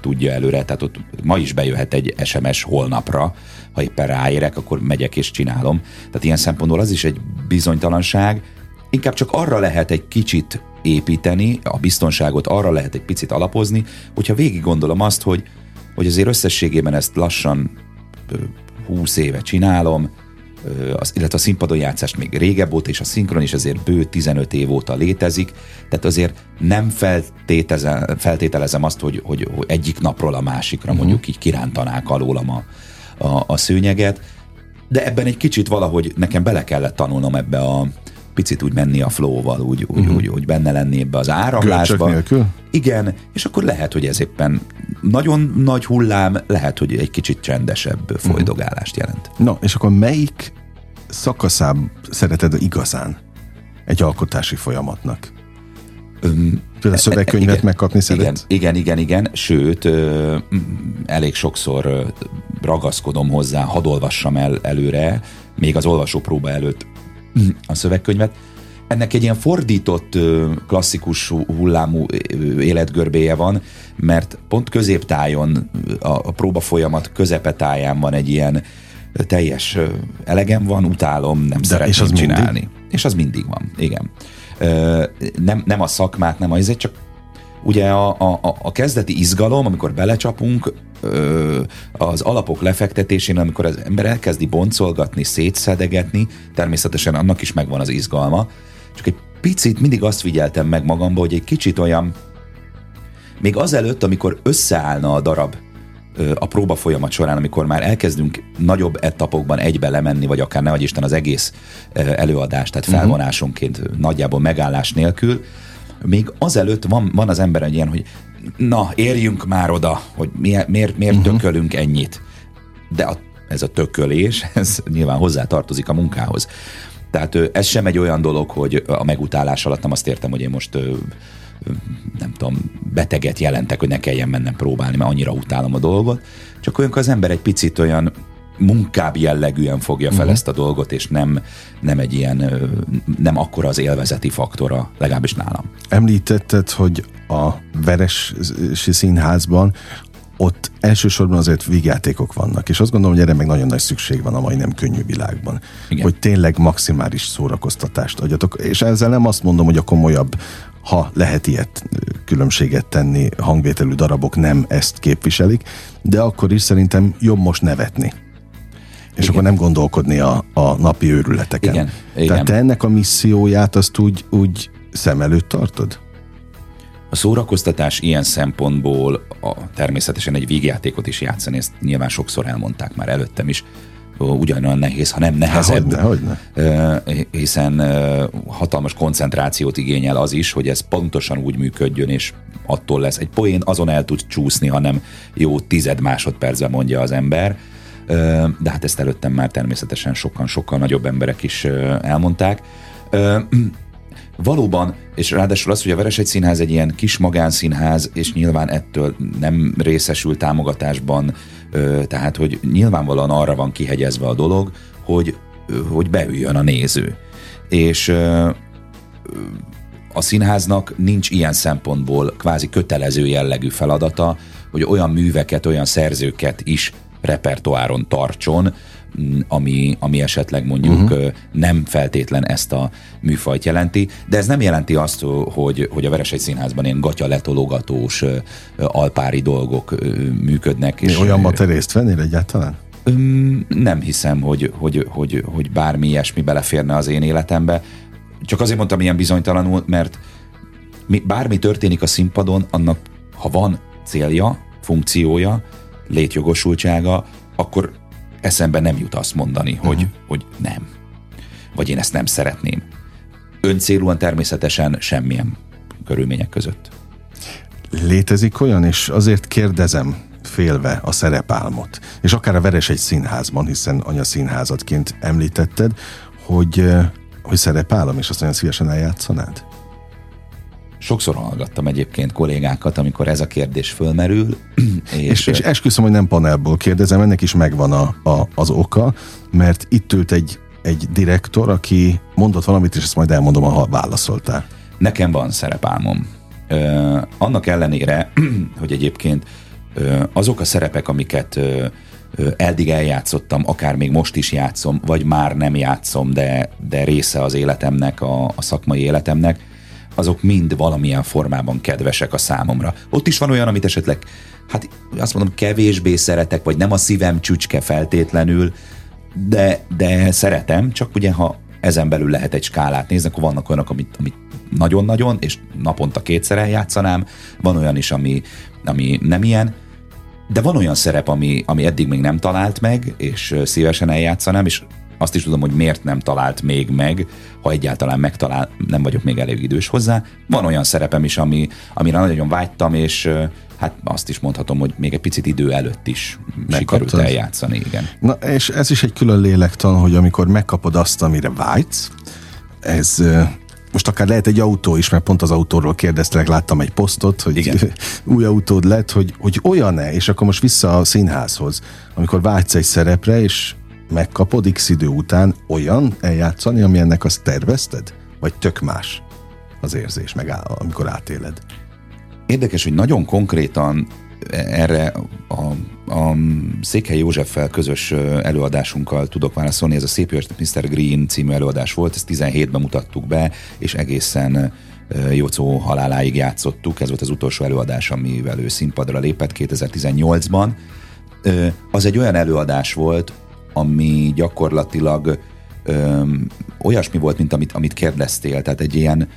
tudja előre, tehát ott ma is bejöhet egy es em es holnapra, ha éppen ráérek, akkor megyek és csinálom. Tehát ilyen szempontból az is egy bizonytalanság, inkább csak arra lehet egy kicsit építeni, a biztonságot arra lehet egy picit alapozni, hogyha végig gondolom azt, hogy, hogy azért összességében ezt lassan húsz éve csinálom, az, illetve a színpadon játszást még régebb óta, és a szinkron is azért bő tizenöt év óta létezik, tehát azért nem feltételezem azt, hogy, hogy, hogy egyik napról a másikra uh-huh. mondjuk így kirántanák alólam a, a, a szőnyeget, de ebben egy kicsit valahogy nekem bele kellett tanulnom ebbe a picit úgy menni a flow-val, úgy, úgy, uh-huh. úgy, úgy benne lenni ebbe az áramlásba. Igen, és akkor lehet, hogy ez éppen nagyon nagy hullám, lehet, hogy egy kicsit csendesebb folydogálást jelent. Na, és akkor melyik szakaszább szereted igazán egy alkotási folyamatnak? Um, a szövegkönyvet igen, megkapni szeret? Igen, igen, igen, sőt ö, elég sokszor ragaszkodom hozzá, hadd olvassam el előre, még az olvasópróba előtt a szövegkönyvet. Ennek egy ilyen fordított klasszikus hullámú életgörbéje van, mert pont középtájon, a próba folyamat közepetáján van egy ilyen teljes elegem van, utálom, nem szeretném csinálni. Mindig? És az mindig van, igen. Nem, nem a szakmát, nem a izét, csak ugye a, a, a kezdeti izgalom, amikor belecsapunk ö, az alapok lefektetésén, amikor az ember elkezdi boncolgatni, szétszedegetni, természetesen annak is megvan az izgalma. Csak egy picit mindig azt figyeltem meg magamban, hogy egy kicsit olyan, még azelőtt, amikor összeállna a darab a próba folyamat során, amikor már elkezdünk nagyobb etapokban egybe lemenni, vagy akár nehogy Isten az egész előadást, tehát felvonásonként nagyjából megállás nélkül, még azelőtt van, van az ember egy ilyen, hogy na, érjünk már oda, hogy miért, miért, miért uh-huh. tökölünk ennyit. De a, ez a tökölés, ez nyilván hozzátartozik a munkához. Tehát ez sem egy olyan dolog, hogy a megutálás alatt nem azt értem, hogy én most nem tudom, beteget jelentek, hogy ne kelljen mennem próbálni, mert annyira utálom a dolgot. Csak olyankor az ember egy picit olyan munkább jellegűen fogja fel uh-huh. ezt a dolgot, és nem, nem egy ilyen, nem akkora az élvezeti faktora, legalábbis nálam. Említetted, hogy a Veresi Színházban ott elsősorban azért vígjátékok vannak, és azt gondolom, hogy erre meg nagyon nagy szükség van a mai nem könnyű világban. Igen. Hogy tényleg maximális szórakoztatást adjatok, és ezzel nem azt mondom, hogy a komolyabb, ha lehet ilyet különbséget tenni, hangvételű darabok nem ezt képviselik, de akkor is szerintem jobb most nevetni. És igen. akkor nem gondolkodni a, a napi őrületeken. Igen. Igen. Tehát te ennek a misszióját azt úgy, úgy szem előtt tartod? A szórakoztatás ilyen szempontból a, természetesen egy vígjátékot is játszani, ezt nyilván sokszor elmondták már előttem is, ugyanolyan nehéz, ha nem nehezebb. Há, hogyne, hogyne. Hiszen hatalmas koncentrációt igényel az is, hogy ez pontosan úgy működjön, és attól lesz. Egy poén azon el tud csúszni, ha nem jó tized másodpercben mondja az ember, de hát ezt előttem már természetesen sokan-sokkal nagyobb emberek is elmondták. Valóban, és ráadásul az, hogy a Veres egy színház egy ilyen kis magánszínház, és nyilván ettől nem részesül támogatásban, tehát, hogy nyilvánvalóan arra van kihegyezve a dolog, hogy, hogy beüljön a néző. És a színháznak nincs ilyen szempontból kvázi kötelező jellegű feladata, hogy olyan műveket, olyan szerzőket is repertoáron tartson, Ami, ami esetleg mondjuk uh-huh. nem feltétlen ezt a műfajt jelenti, de ez nem jelenti azt, hogy, hogy a Veres egy Színházban ilyen gatya letologatós alpári dolgok működnek. És olyanban te részt vennél egyáltalán? Nem hiszem, hogy, hogy, hogy, hogy bármi ilyesmi beleférne az én életembe. Csak azért mondtam ilyen bizonytalanul, mert mi, bármi történik a színpadon, annak ha van célja, funkciója, létjogosultsága, akkor eszembe nem jut azt mondani, hogy, uh-huh. hogy nem. Vagy én ezt nem szeretném. Öncélúan természetesen semmilyen körülmények között. Létezik olyan, és azért kérdezem félve a szerepálmot, és akár a Veres egy színházban, hiszen anyaszínházadként említetted, hogy, hogy szerepálom, és azt nagyon szívesen eljátszanád? Sokszor hallgattam egyébként kollégákat, amikor ez a kérdés fölmerül. És, és, és esküszöm, hogy nem panelból kérdezem, ennek is megvan a, a, az oka, mert itt ült egy, egy direktor, aki mondott valamit, és ezt majd elmondom, ha válaszoltál. Nekem van szerepálmom. Ö, annak ellenére, hogy egyébként ö, azok a szerepek, amiket ö, ö, eddig eljátszottam, akár még most is játszom, vagy már nem játszom, de, de része az életemnek, a, a szakmai életemnek, azok mind valamilyen formában kedvesek a számomra. Ott is van olyan, amit esetleg, hát azt mondom, kevésbé szeretek, vagy nem a szívem csücske feltétlenül, de, de szeretem, csak ugye, ha ezen belül lehet egy skálát nézni, akkor vannak olyanok, amit, amit nagyon-nagyon, és naponta kétszer eljátszanám, van olyan is, ami, ami nem ilyen, de van olyan szerep, ami, ami eddig még nem talált meg, és szívesen eljátszanám, és azt is tudom, hogy miért nem talált még meg, ha egyáltalán megtalál, nem vagyok még elég idős hozzá. Van olyan szerepem is, ami, amire nagyon vágytam, és hát azt is mondhatom, hogy még egy picit idő előtt is megkaptad. Sikerült eljátszani. Igen. Na, és ez is egy külön lélektan, hogy amikor megkapod azt, amire vágysz, ez... Most akár lehet egy autó is, mert pont az autóról kérdeztelek, láttam egy posztot, hogy igen. új autód lett, hogy, hogy olyan-e, és akkor most vissza a színházhoz, amikor vágysz egy szerepre, és megkapod X idő után olyan eljátszani, ami ennek azt tervezted? Vagy tök más az érzés, meg áll, amikor átéled? Érdekes, hogy nagyon konkrétan erre a, a Székely Józseffel közös előadásunkkal tudok válaszolni. Ez a Szép öreg miszter Green című előadás volt, ezt tizenhétben mutattuk be, és egészen Jócó haláláig játszottuk, ez volt az utolsó előadás, amivel ő színpadra lépett kétezer-tizennyolcban. Az egy olyan előadás volt, ami gyakorlatilag öm, olyasmi volt, mint amit, amit kérdeztél, tehát egy ilyen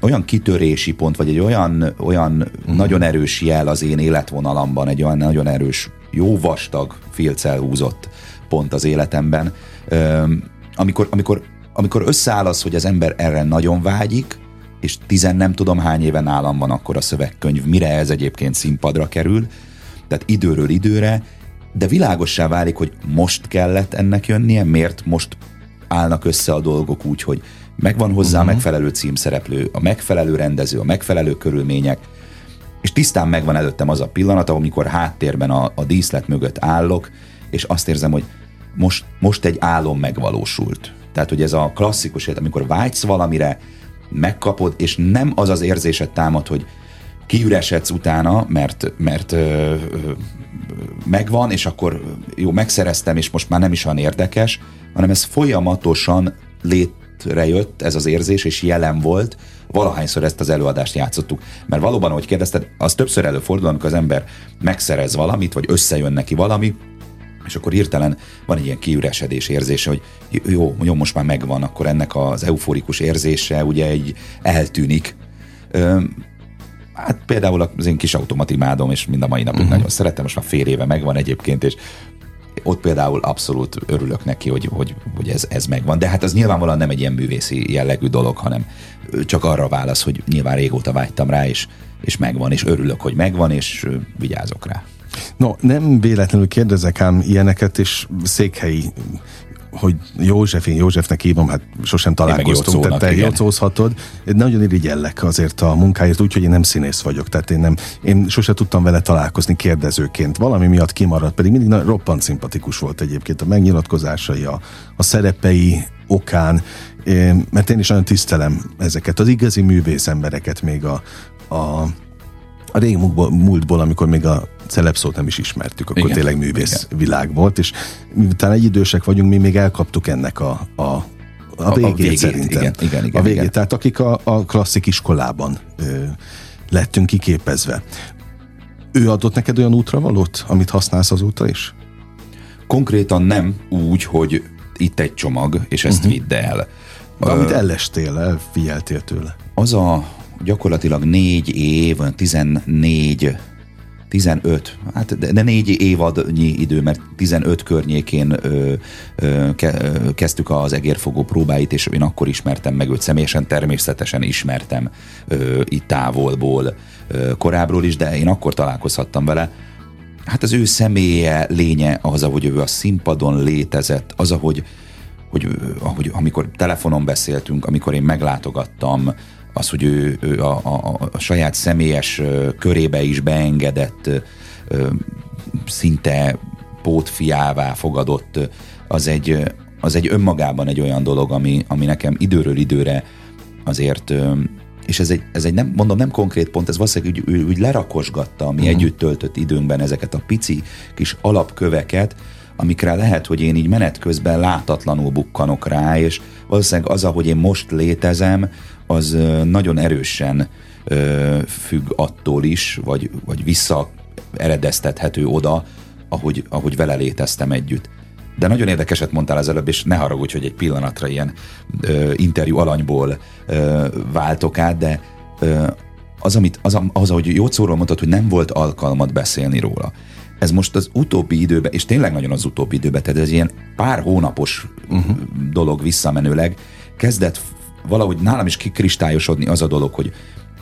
olyan kitörési pont, vagy egy olyan, olyan mm. nagyon erős jel az én életvonalamban, egy olyan nagyon erős, jó vastag filccel húzott pont az életemben, öm, amikor, amikor, amikor összeáll az, hogy az ember erre nagyon vágyik, és tizen nem tudom hány éven nálam van akkor a szövegkönyv, mire ez egyébként színpadra kerül, tehát időről időre, de világossá válik, hogy most kellett ennek jönnie, miért most állnak össze a dolgok úgy, hogy megvan hozzá uh-huh. a megfelelő címszereplő, a megfelelő rendező, a megfelelő körülmények, és tisztán megvan előttem az a pillanat, amikor háttérben a, a díszlet mögött állok, és azt érzem, hogy most, most egy álom megvalósult. Tehát, hogy ez a klasszikus élet, amikor vágysz valamire, megkapod, és nem az az érzésed támad, hogy kiüresedsz utána, mert, mert ö, ö, megvan, és akkor jó, megszereztem, és most már nem is olyan érdekes, hanem ez folyamatosan létrejött, ez az érzés, és jelen volt, valahányszor ezt az előadást játszottuk. Mert valóban, ahogy kérdezted, az többször előfordul, amikor az ember megszerez valamit, vagy összejön neki valami, és akkor hirtelen van egy ilyen kiüresedés érzése, hogy jó, jó, most már megvan, akkor ennek az euforikus érzése ugye egy eltűnik. Ö, Hát például az én kis automat imádom, és mind a mai napig uh-huh. nagyon szeretem, most már fél éve megvan egyébként, és ott például abszolút örülök neki, hogy, hogy, hogy ez, ez megvan. De hát az nyilvánvalóan nem egy ilyen művészi jellegű dolog, hanem csak arra válasz, hogy nyilván régóta vágytam rá, és, és megvan, és örülök, hogy megvan, és vigyázok rá. No, nem véletlenül kérdezek ám ilyeneket, és székhelyi, hogy József, én Józsefnek hívom, hát sosem találkoztunk, tehát te jócózhatod. Nagyon irigyellek azért a munkáért, úgyhogy én nem színész vagyok, tehát én nem, én sose tudtam vele találkozni kérdezőként. Valami miatt kimaradt, pedig mindig na, roppant szimpatikus volt egyébként a megnyilatkozásai, a, a szerepei okán, mert én is nagyon tisztelem ezeket, az igazi művész embereket még a, a a régi múltból, amikor még a celebszót nem is ismertük, akkor igen, tényleg művész igen. világ volt, és miután egy idősek vagyunk, mi még elkaptuk ennek a, a, a, a végét, végét szerintem. Igen, igen, igen, a végét, igen. Tehát akik a, a klasszik iskolában ö, lettünk kiképezve. Ő adott neked olyan útra valót, amit használsz azóta is? Konkrétan nem úgy, hogy itt egy csomag, és ezt uh-huh. vidd el. De, amit ellestél, elfigyeltél tőle. Az a gyakorlatilag négy év, tizennégy, tizenöt, hát de, de négy évadnyi idő, mert tizenöt környékén ö, ö, ke, ö, kezdtük az Egérfogó próbáit, és én akkor ismertem meg őt személyesen, természetesen ismertem ö, itt távolból, ö, korábbról is, de én akkor találkozhattam vele. Hát az ő személye, lénye az, ahogy ő a színpadon létezett, az, ahogy, hogy, ahogy amikor telefonon beszéltünk, amikor én meglátogattam, az, hogy ő, ő a, a, a saját személyes körébe is beengedett, szinte pótfiává fogadott, az egy, az egy önmagában egy olyan dolog, ami, ami nekem időről időre azért, és ez egy, ez egy nem, mondom, nem konkrét pont, ez valószínűleg úgy, úgy lerakosgatta a mi uh-huh. együtt töltött időnkben ezeket a pici kis alapköveket, amikre lehet, hogy én így menet közben látatlanul bukkanok rá, és valószínűleg az, ahogy én most létezem, az nagyon erősen ö, függ attól is, vagy, vagy visszaeredeztethető oda, ahogy, ahogy vele léteztem együtt. De nagyon érdekeset mondtál az előbb, és ne haragudj, hogy egy pillanatra ilyen ö, interjú alanyból ö, váltok át, de ö, az, amit, az, az, ahogy Jócóról mondtad, hogy nem volt alkalmat beszélni róla. Ez most az utóbbi időben, és tényleg nagyon az utóbbi időben, tehát ez ilyen pár hónapos uh-huh. dolog visszamenőleg, kezdett valahogy nálam is kikristályosodni az a dolog, hogy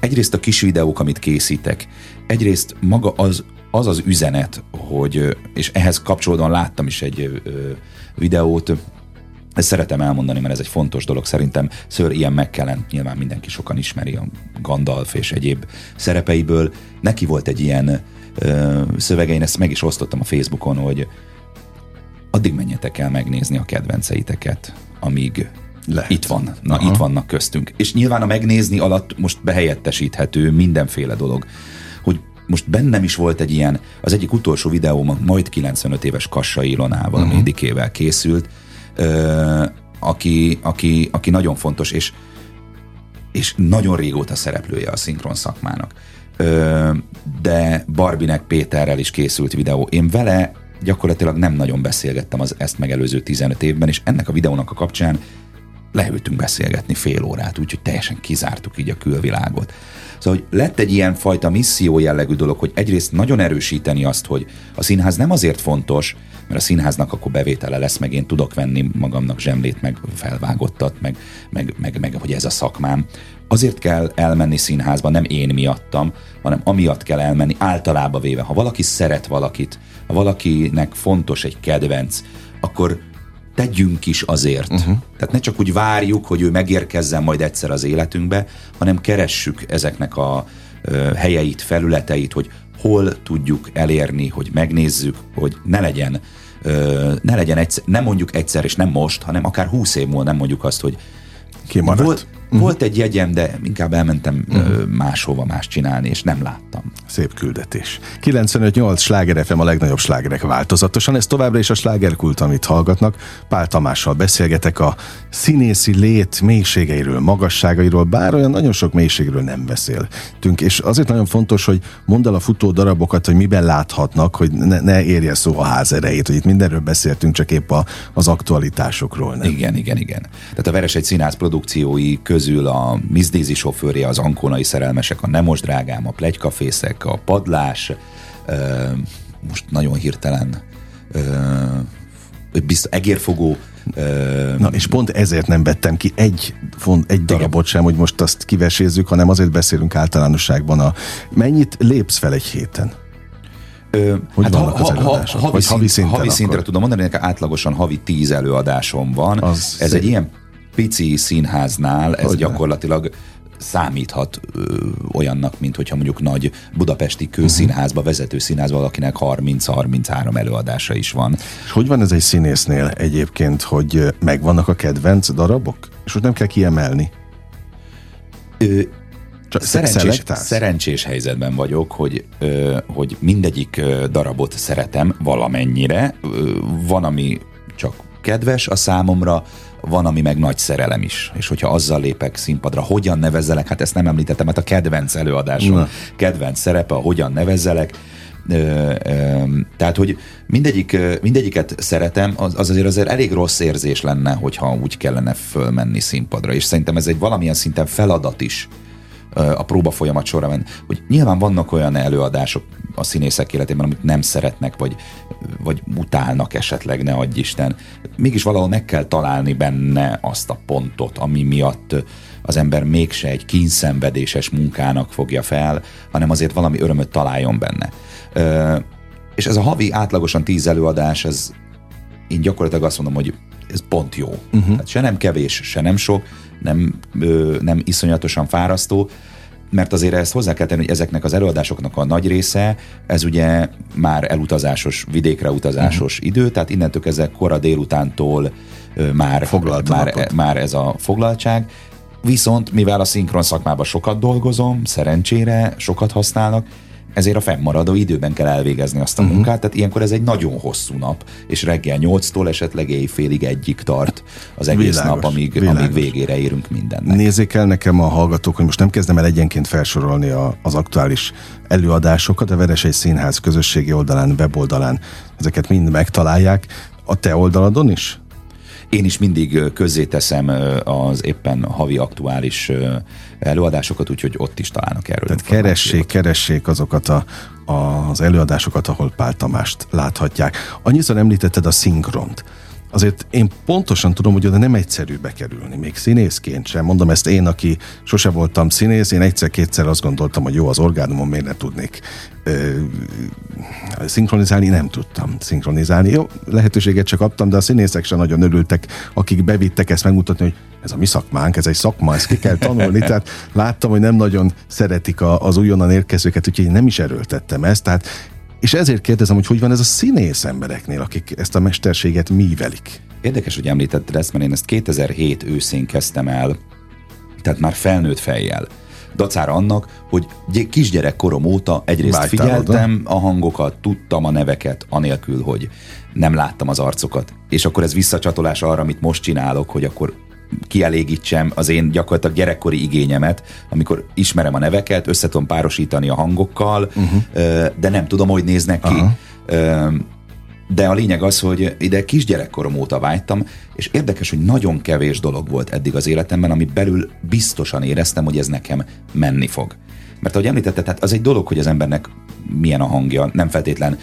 egyrészt a kis videók, amit készítek, egyrészt maga az az, az üzenet, hogy, és ehhez kapcsolódóan láttam is egy ö, videót, ezt szeretem elmondani, mert ez egy fontos dolog szerintem, Sir Ian McKellen, nyilván mindenki sokan ismeri a Gandalf és egyéb szerepeiből, neki volt egy ilyen ö, szövege, én ezt meg is osztottam a Facebookon, hogy addig menjetek el megnézni a kedvenceiteket, amíg lehet. Itt van, na aha. itt vannak köztünk. És nyilván a megnézni alatt most behelyettesíthető mindenféle dolog. Hogy most bennem is volt egy ilyen, az egyik utolsó videóm majd kilencvenöt éves Kassai Ilonával, uh-huh. Médikével készült, ö, aki, aki, aki nagyon fontos, és és nagyon régóta szereplője a szinkron szakmának. De Barbinek Péterrel is készült videó. Én vele gyakorlatilag nem nagyon beszélgettem az ezt megelőző tizenöt évben, és ennek a videónak a kapcsán leültünk beszélgetni fél órát, úgyhogy teljesen kizártuk így a külvilágot. Szóval, hogy lett egy ilyen fajta misszió jellegű dolog, hogy egyrészt nagyon erősíteni azt, hogy a színház nem azért fontos, mert a színháznak akkor bevétele lesz, meg én tudok venni magamnak zsemlét, meg felvágottat, meg, meg, meg, meg hogy ez a szakmám. Azért kell elmenni színházba, nem én miattam, hanem amiatt kell elmenni általában véve. Ha valaki szeret valakit, ha valakinek fontos egy kedvenc, akkor tegyünk is azért. Uh-huh. Tehát ne csak úgy várjuk, hogy ő megérkezzen majd egyszer az életünkbe, hanem keressük ezeknek a ö, helyeit, felületeit, hogy hol tudjuk elérni, hogy megnézzük, hogy ne legyen, ö, ne legyen egyszer, nem mondjuk egyszer, és nem most, hanem akár húsz év múlva nem mondjuk azt, hogy kimaradt. Volt, uh-huh. volt egy jegyem, de inkább elmentem uh-huh. máshova más csinálni, és nem láttam. Szép küldetés. kilencvenöt nyolc Sláger ef em, a legnagyobb slágerek változatosan. Ez továbbra is a Sláger Kult, amit hallgatnak. Pál Tamással beszélgetek a színészi lét mélységeiről, magasságairól, bár olyan nagyon sok mélységről nem beszéltünk. És azért nagyon fontos, hogy mondd el a futó darabokat, hogy miben láthatnak, hogy ne, ne érje szó a ház erejét, hogy itt mindenről beszéltünk, csak épp a, az aktualitásokról. Nem? Igen, igen, igen. Tehát a Veres egy színház produkciói közül a Miss Daisy sofőrje, az Ankonai szerelmesek, a Nemos Drágám, a Pletykafészek, a Padlás, ö, most nagyon hirtelen ö, biztos, Egérfogó. Ö, Na és pont ezért nem vettem ki egy, font, egy darabot sem, hogy most azt kivesézzük, hanem azért beszélünk általánosságban. A, mennyit lépsz fel egy héten? Ö, hogy hát vannak ha, az előadások? Ha, ha, havi, havi, szint, havi szintre tudom mondani, nekem átlagosan havi tíz előadásom van. Az ez szép. Egy ilyen pici színháznál ez Hogyne. gyakorlatilag számíthat ö, olyannak, mint hogyha mondjuk nagy budapesti kőszínházba, vezető színházba valakinek harminc-harminchárom előadása is van. És hogy van ez egy színésznél egyébként, hogy megvannak a kedvenc darabok? És ott nem kell kiemelni? Ö, szerencsés, szerencsés helyzetben vagyok, hogy, ö, hogy mindegyik darabot szeretem valamennyire. Ö, van, ami csak kedves a számomra, van, ami meg nagy szerelem is. És hogyha azzal lépek színpadra, Hogyan nevezelek, hát ezt nem említettem, hát a kedvenc előadásom, Na. kedvenc szerepe, a Hogyan nevezelek. Ö, ö, tehát, hogy mindegyik, mindegyiket szeretem, az, az azért azért elég rossz érzés lenne, hogyha úgy kellene fölmenni színpadra. És szerintem ez egy valamilyen szinten feladat is a próba folyamat során, hogy nyilván vannak olyan előadások a színészek életében, amit nem szeretnek, vagy, vagy utálnak esetleg, ne adj Isten. Mégis valahol meg kell találni benne azt a pontot, ami miatt az ember mégse egy kínszenvedéses munkának fogja fel, hanem azért valami örömöt találjon benne. Ö, és ez a havi átlagosan tíz előadás, ez, én gyakorlatilag azt mondom, hogy ez pont jó. Uh-huh. Tehát se nem kevés, se nem sok, nem, ö, nem iszonyatosan fárasztó, mert azért ezt hozzá kell tenni, hogy ezeknek az előadásoknak a nagy része, ez ugye már elutazásos, vidékre utazásos uh-huh. idő, tehát innentől ezek kora délutántól ö, már, már, már ez a foglaltság. Viszont mivel a szinkron szakmában sokat dolgozom, szerencsére sokat használnak, ezért a fennmaradó időben kell elvégezni azt a uh-huh. munkát, tehát ilyenkor ez egy nagyon hosszú nap, és reggel nyolctól esetleg éjfélig egyig tart az egész világos, nap, amíg, amíg végére érünk mindennek. Nézzék el nekem a hallgatók, hogy most nem kezdem el egyenként felsorolni a, az aktuális előadásokat, a Veres egy Színház közösségi oldalán, weboldalán ezeket mind megtalálják. A te oldaladon is? Én is mindig közzéteszem az éppen havi aktuális előadásokat, úgyhogy ott is találnak erről. Tehát keressék, keressék azokat a, az előadásokat, ahol Pál Tamást láthatják. Annyiszor említetted a szinkront. Azért én pontosan tudom, hogy oda nem egyszerű bekerülni, még színészként sem. Mondom ezt én, aki sose voltam színész, én egyszer-kétszer azt gondoltam, hogy jó, az orgánumon miért ne tudnék ö, szinkronizálni, nem tudtam szinkronizálni. Jó, lehetőséget csak kaptam, de a színészek sem nagyon örültek, akik bevittek ezt megmutatni, hogy ez a mi szakmánk, ez egy szakma, ezt ki kell tanulni. Tehát láttam, hogy nem nagyon szeretik a, az újonnan érkezőket, úgyhogy én nem is erőltettem ezt. Tehát és ezért kérdezem, hogy hogy van ez a színész embereknél, akik ezt a mesterséget mívelik? Érdekes, hogy említetted ezt, mert én ezt kétezer-hét őszén kezdtem el, tehát már felnőtt fejjel. Dacára annak, hogy kisgyerek korom óta egyrészt Vágytál figyeltem oda? a hangokat, tudtam a neveket, anélkül, hogy nem láttam az arcokat. És akkor ez visszacsatolás arra, amit most csinálok, hogy akkor kielégítsem az én gyakorlatilag gyerekkori igényemet, amikor ismerem a neveket, össze tudom párosítani a hangokkal, uh-huh. de nem tudom, hogy néznek ki. Uh-huh. De a lényeg az, hogy ide kisgyerekkorom óta vágytam, és érdekes, hogy nagyon kevés dolog volt eddig az életemben, ami belül biztosan éreztem, hogy ez nekem menni fog. Mert ahogy említette, tehát az egy dolog, hogy az embernek milyen a hangja, nem feltétlen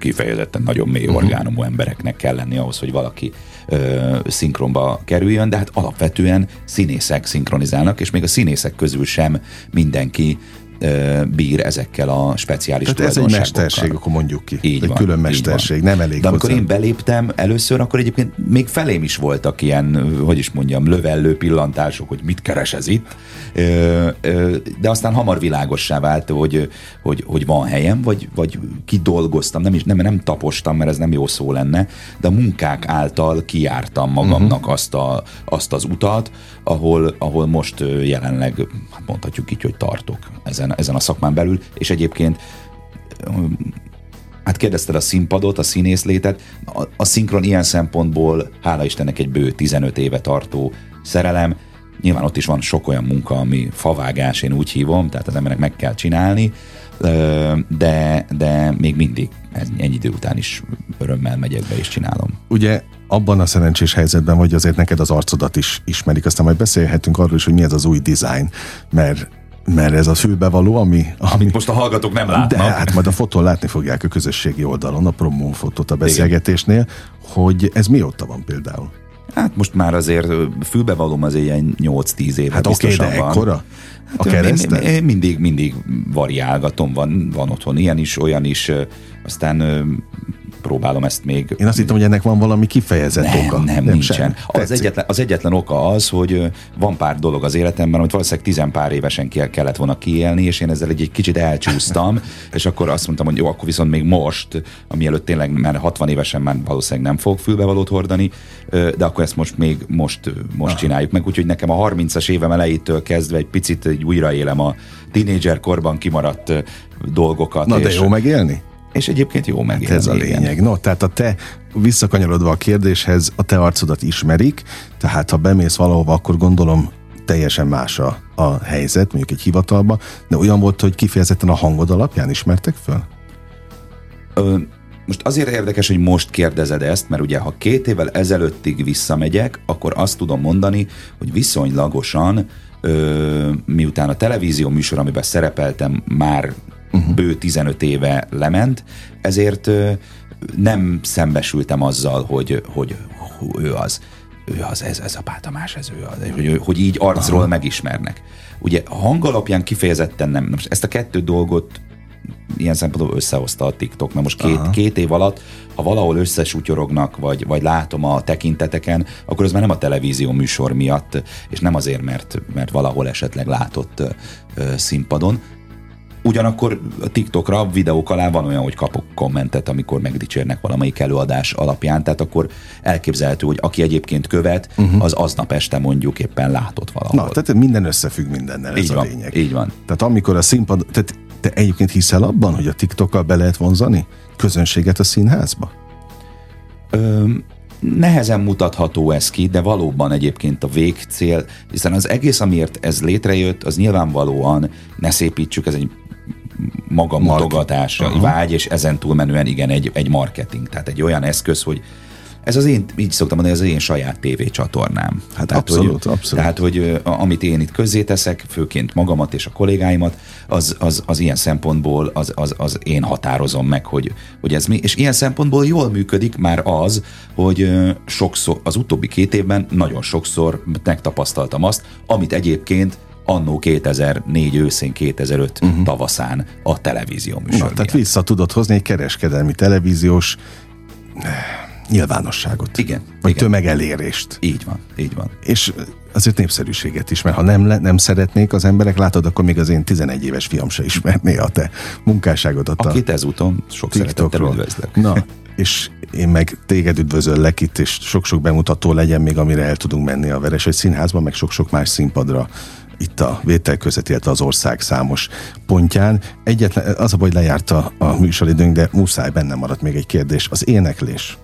kifejezetten nagyon mély orgánumú uh-huh. embereknek kell lenni ahhoz, hogy valaki ö, szinkronba kerüljön, de hát alapvetően színészek szinkronizálnak, és még a színészek közül sem mindenki ö, bír ezekkel a speciális tehát tulajdonságokkal. Tehát ez egy mesterség, akkor mondjuk ki. Így egy van, külön mesterség, van. Nem elég hozzá. De amikor én beléptem először, akkor egyébként még felém is voltak ilyen, hogy is mondjam, lövellő pillantások, hogy mit keres ez itt, ö, ö, de aztán hamar világossá vált, hogy, hogy, hogy van helyem, vagy, vagy kidolgoztam, nem, is, nem, nem tapostam, mert ez nem jó szó lenne, de a munkák által kijártam magamnak uh-huh. azt, a, azt az utat, ahol, ahol most jelenleg, hát mondhatjuk így, hogy tartok ezen ezen a szakmán belül, és egyébként hát kérdezted a színpadot, a színészlétet, a, a szinkron ilyen szempontból hála Istennek egy bő tizenöt éve tartó szerelem, nyilván ott is van sok olyan munka, ami favágás, én úgy hívom, tehát az embernek meg kell csinálni, de, de még mindig ennyi idő után is örömmel megyek be és csinálom. Ugye abban a szerencsés helyzetben vagy, azért neked az arcodat is ismerik, aztán majd beszélhetünk arról is, hogy mi ez az új design, mert mert ez a fülbevaló, ami, ami... Amit most a hallgatók nem látnak. De hát majd a fotón látni fogják a közösségi oldalon, a promó fotót a beszélgetésnél, igen. Hogy ez mióta van például? Hát most már azért fülbevalóm azért ilyen nyolc-tíz éve hát biztosan okay, de ekkora? Hát oké, de én mindig, mindig variálgatom, van, van otthon ilyen is, olyan is, aztán próbálom ezt még... Én azt hittem, hogy ennek van valami kifejezett nem, oka. Nem, nem nincsen. Az egyetlen, az egyetlen oka az, hogy van pár dolog az életemben, amit valószínűleg tizen pár évesen kellett volna kiélni, és én ezzel egy, egy kicsit elcsúsztam, és akkor azt mondtam, hogy jó, akkor viszont még most, amielőtt tényleg már hatvan évesen már valószínűleg nem fogok fülbevalót hordani, de akkor ezt most még most, most csináljuk meg. Úgyhogy nekem a harmincas évem elejétől kezdve egy picit egy újraélem a tínédzser korban kimaradt dolgokat. Na de jó megélni? És egyébként jó meg. Hát ez a lényeg. Igen. No, tehát a te, visszakanyarodva a kérdéshez, a te arcodat ismerik, tehát ha bemész valahova, akkor gondolom teljesen más a, a helyzet, mondjuk egy hivatalba, de olyan volt, hogy kifejezetten a hangod alapján ismertek föl? Ö, most azért érdekes, hogy most kérdezed ezt, mert ugye ha két évvel ezelőttig visszamegyek, akkor azt tudom mondani, hogy viszonylagosan, ö, miután a televízió műsor, amiben szerepeltem, már Uh-huh. bő tizenöt éve lement, ezért ö, nem szembesültem azzal, hogy, hogy hú, ő az, ő az, ez, ez a Pál Tamás, ez ő az, hogy, hogy így arcról Aha. megismernek. Ugye a hang alapján kifejezetten nem. Most ezt a kettő dolgot ilyen szempontból összehozta a TikTok, mert most két, két év alatt, ha valahol összesutyorognak, vagy, vagy látom a tekinteteken, akkor az már nem a televízió műsor miatt, és nem azért, mert, mert valahol esetleg látott ö, színpadon. Ugyanakkor a TikTokra videók alá van olyan, hogy kapok kommentet, amikor megdicsérnek valamelyik előadás alapján, tehát akkor elképzelhető, hogy aki egyébként követ, uh-huh. az aznap este mondjuk éppen látott valahol. Na, tehát minden összefügg mindennel, ez így a van, lényeg. Így van. Tehát amikor a színpad... Tehát te egyébként hiszel abban, hogy a TikTokkal be lehet vonzani közönséget a színházba? Öm... Nehezen mutatható ez ki, de valóban egyébként a végcél, hiszen az egész, amiért ez létrejött, az nyilvánvalóan ne szépítsük, ez egy magamutogatás, uh-huh. vágy, és ezen túlmenően igen, egy, egy marketing, tehát egy olyan eszköz, hogy ez az én, így szoktam mondani, ez az én saját tévécsatornám. Hát tehát, abszolút, hogy, abszolút. Tehát, hogy amit én itt közzéteszek, főként magamat és a kollégáimat, az, az, az ilyen szempontból az, az, az én határozom meg, hogy, hogy ez mi. És ilyen szempontból jól működik már az, hogy sokszor, az utóbbi két évben nagyon sokszor megtapasztaltam azt, amit egyébként annó kétezer-négy őszén, kétezer-öt uh-huh. tavaszán a televízió műsor miatt. Tehát vissza tudod hozni egy kereskedelmi televíziós... nyilvánosságot. Igen. Vagy igen. tömegelérést. Így van, így van. És azért népszerűséget is, mert ha nem, nem szeretnék az emberek, látod, akkor még az én tizenegy éves fiam se ismerné a te munkásságodat. Akit ezúton sok szeretettel üdvözlök. Na, és én meg téged üdvözöllek itt, és sok-sok bemutató legyen még, amire el tudunk menni a Veres egy Színházban, meg sok-sok más színpadra itt a vétel között, illetve az ország számos pontján. Egyetlen, az a baj, lejárt a, a műsoridőnk, de muszáj, benne maradt még egy kérdés. Az éneklés.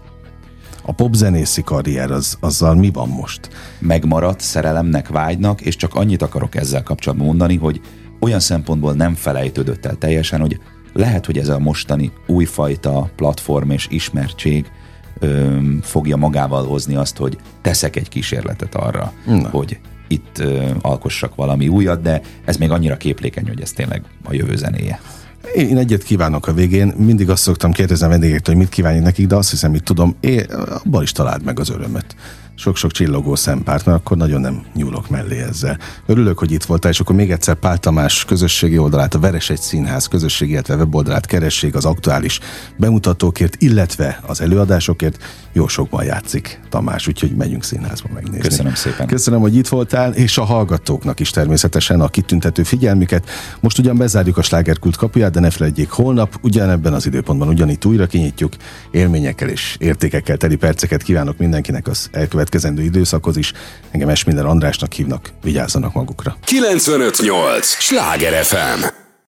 a popzenészi karrier, az, azzal mi van most? Megmaradt szerelemnek, vágynak, és csak annyit akarok ezzel kapcsolatban mondani, hogy olyan szempontból nem felejtődött el teljesen, hogy lehet, hogy ez a mostani újfajta platform és ismertség ö, fogja magával hozni azt, hogy teszek egy kísérletet arra, Na. hogy itt ö, alkossak valami újat, de ez még annyira képlékeny, hogy ez tényleg a jövő zenéje. Én egyet kívánok a végén, mindig azt szoktam kérdezni a vendégektől, hogy mit kívánjuk nekik, de azt hiszem, hogy tudom, én abban is találd meg az örömöt. Sok-sok csillogó szempárt, mert akkor nagyon nem nyúlok mellé ezzel. Örülök, hogy itt voltál, és akkor még egyszer Pál Tamás közösségi oldalát, a veres egy Színház közösségi, illetve weboldalát keressék az aktuális bemutatókért, illetve az előadásokért. Jó sokban játszik Tamás, úgyhogy megyünk színházba megnézni. Köszönöm szépen. Köszönöm, hogy itt voltál, és a hallgatóknak is természetesen a kitüntető figyelmüket. Most ugyan bezárjuk a slágerkult kapuját, de ne felejtjék, holnap ugyanebben az időpontban ugyanitt újra kinyitjuk. Élményekkel és értékekkel teli perceket kívánok mindenkinek az elkövetkező következendő időszakhoz is. Engem S. Miller Andrásnak hívnak, vigyázzanak magukra. kilencvenöt nyolc Sláger ef em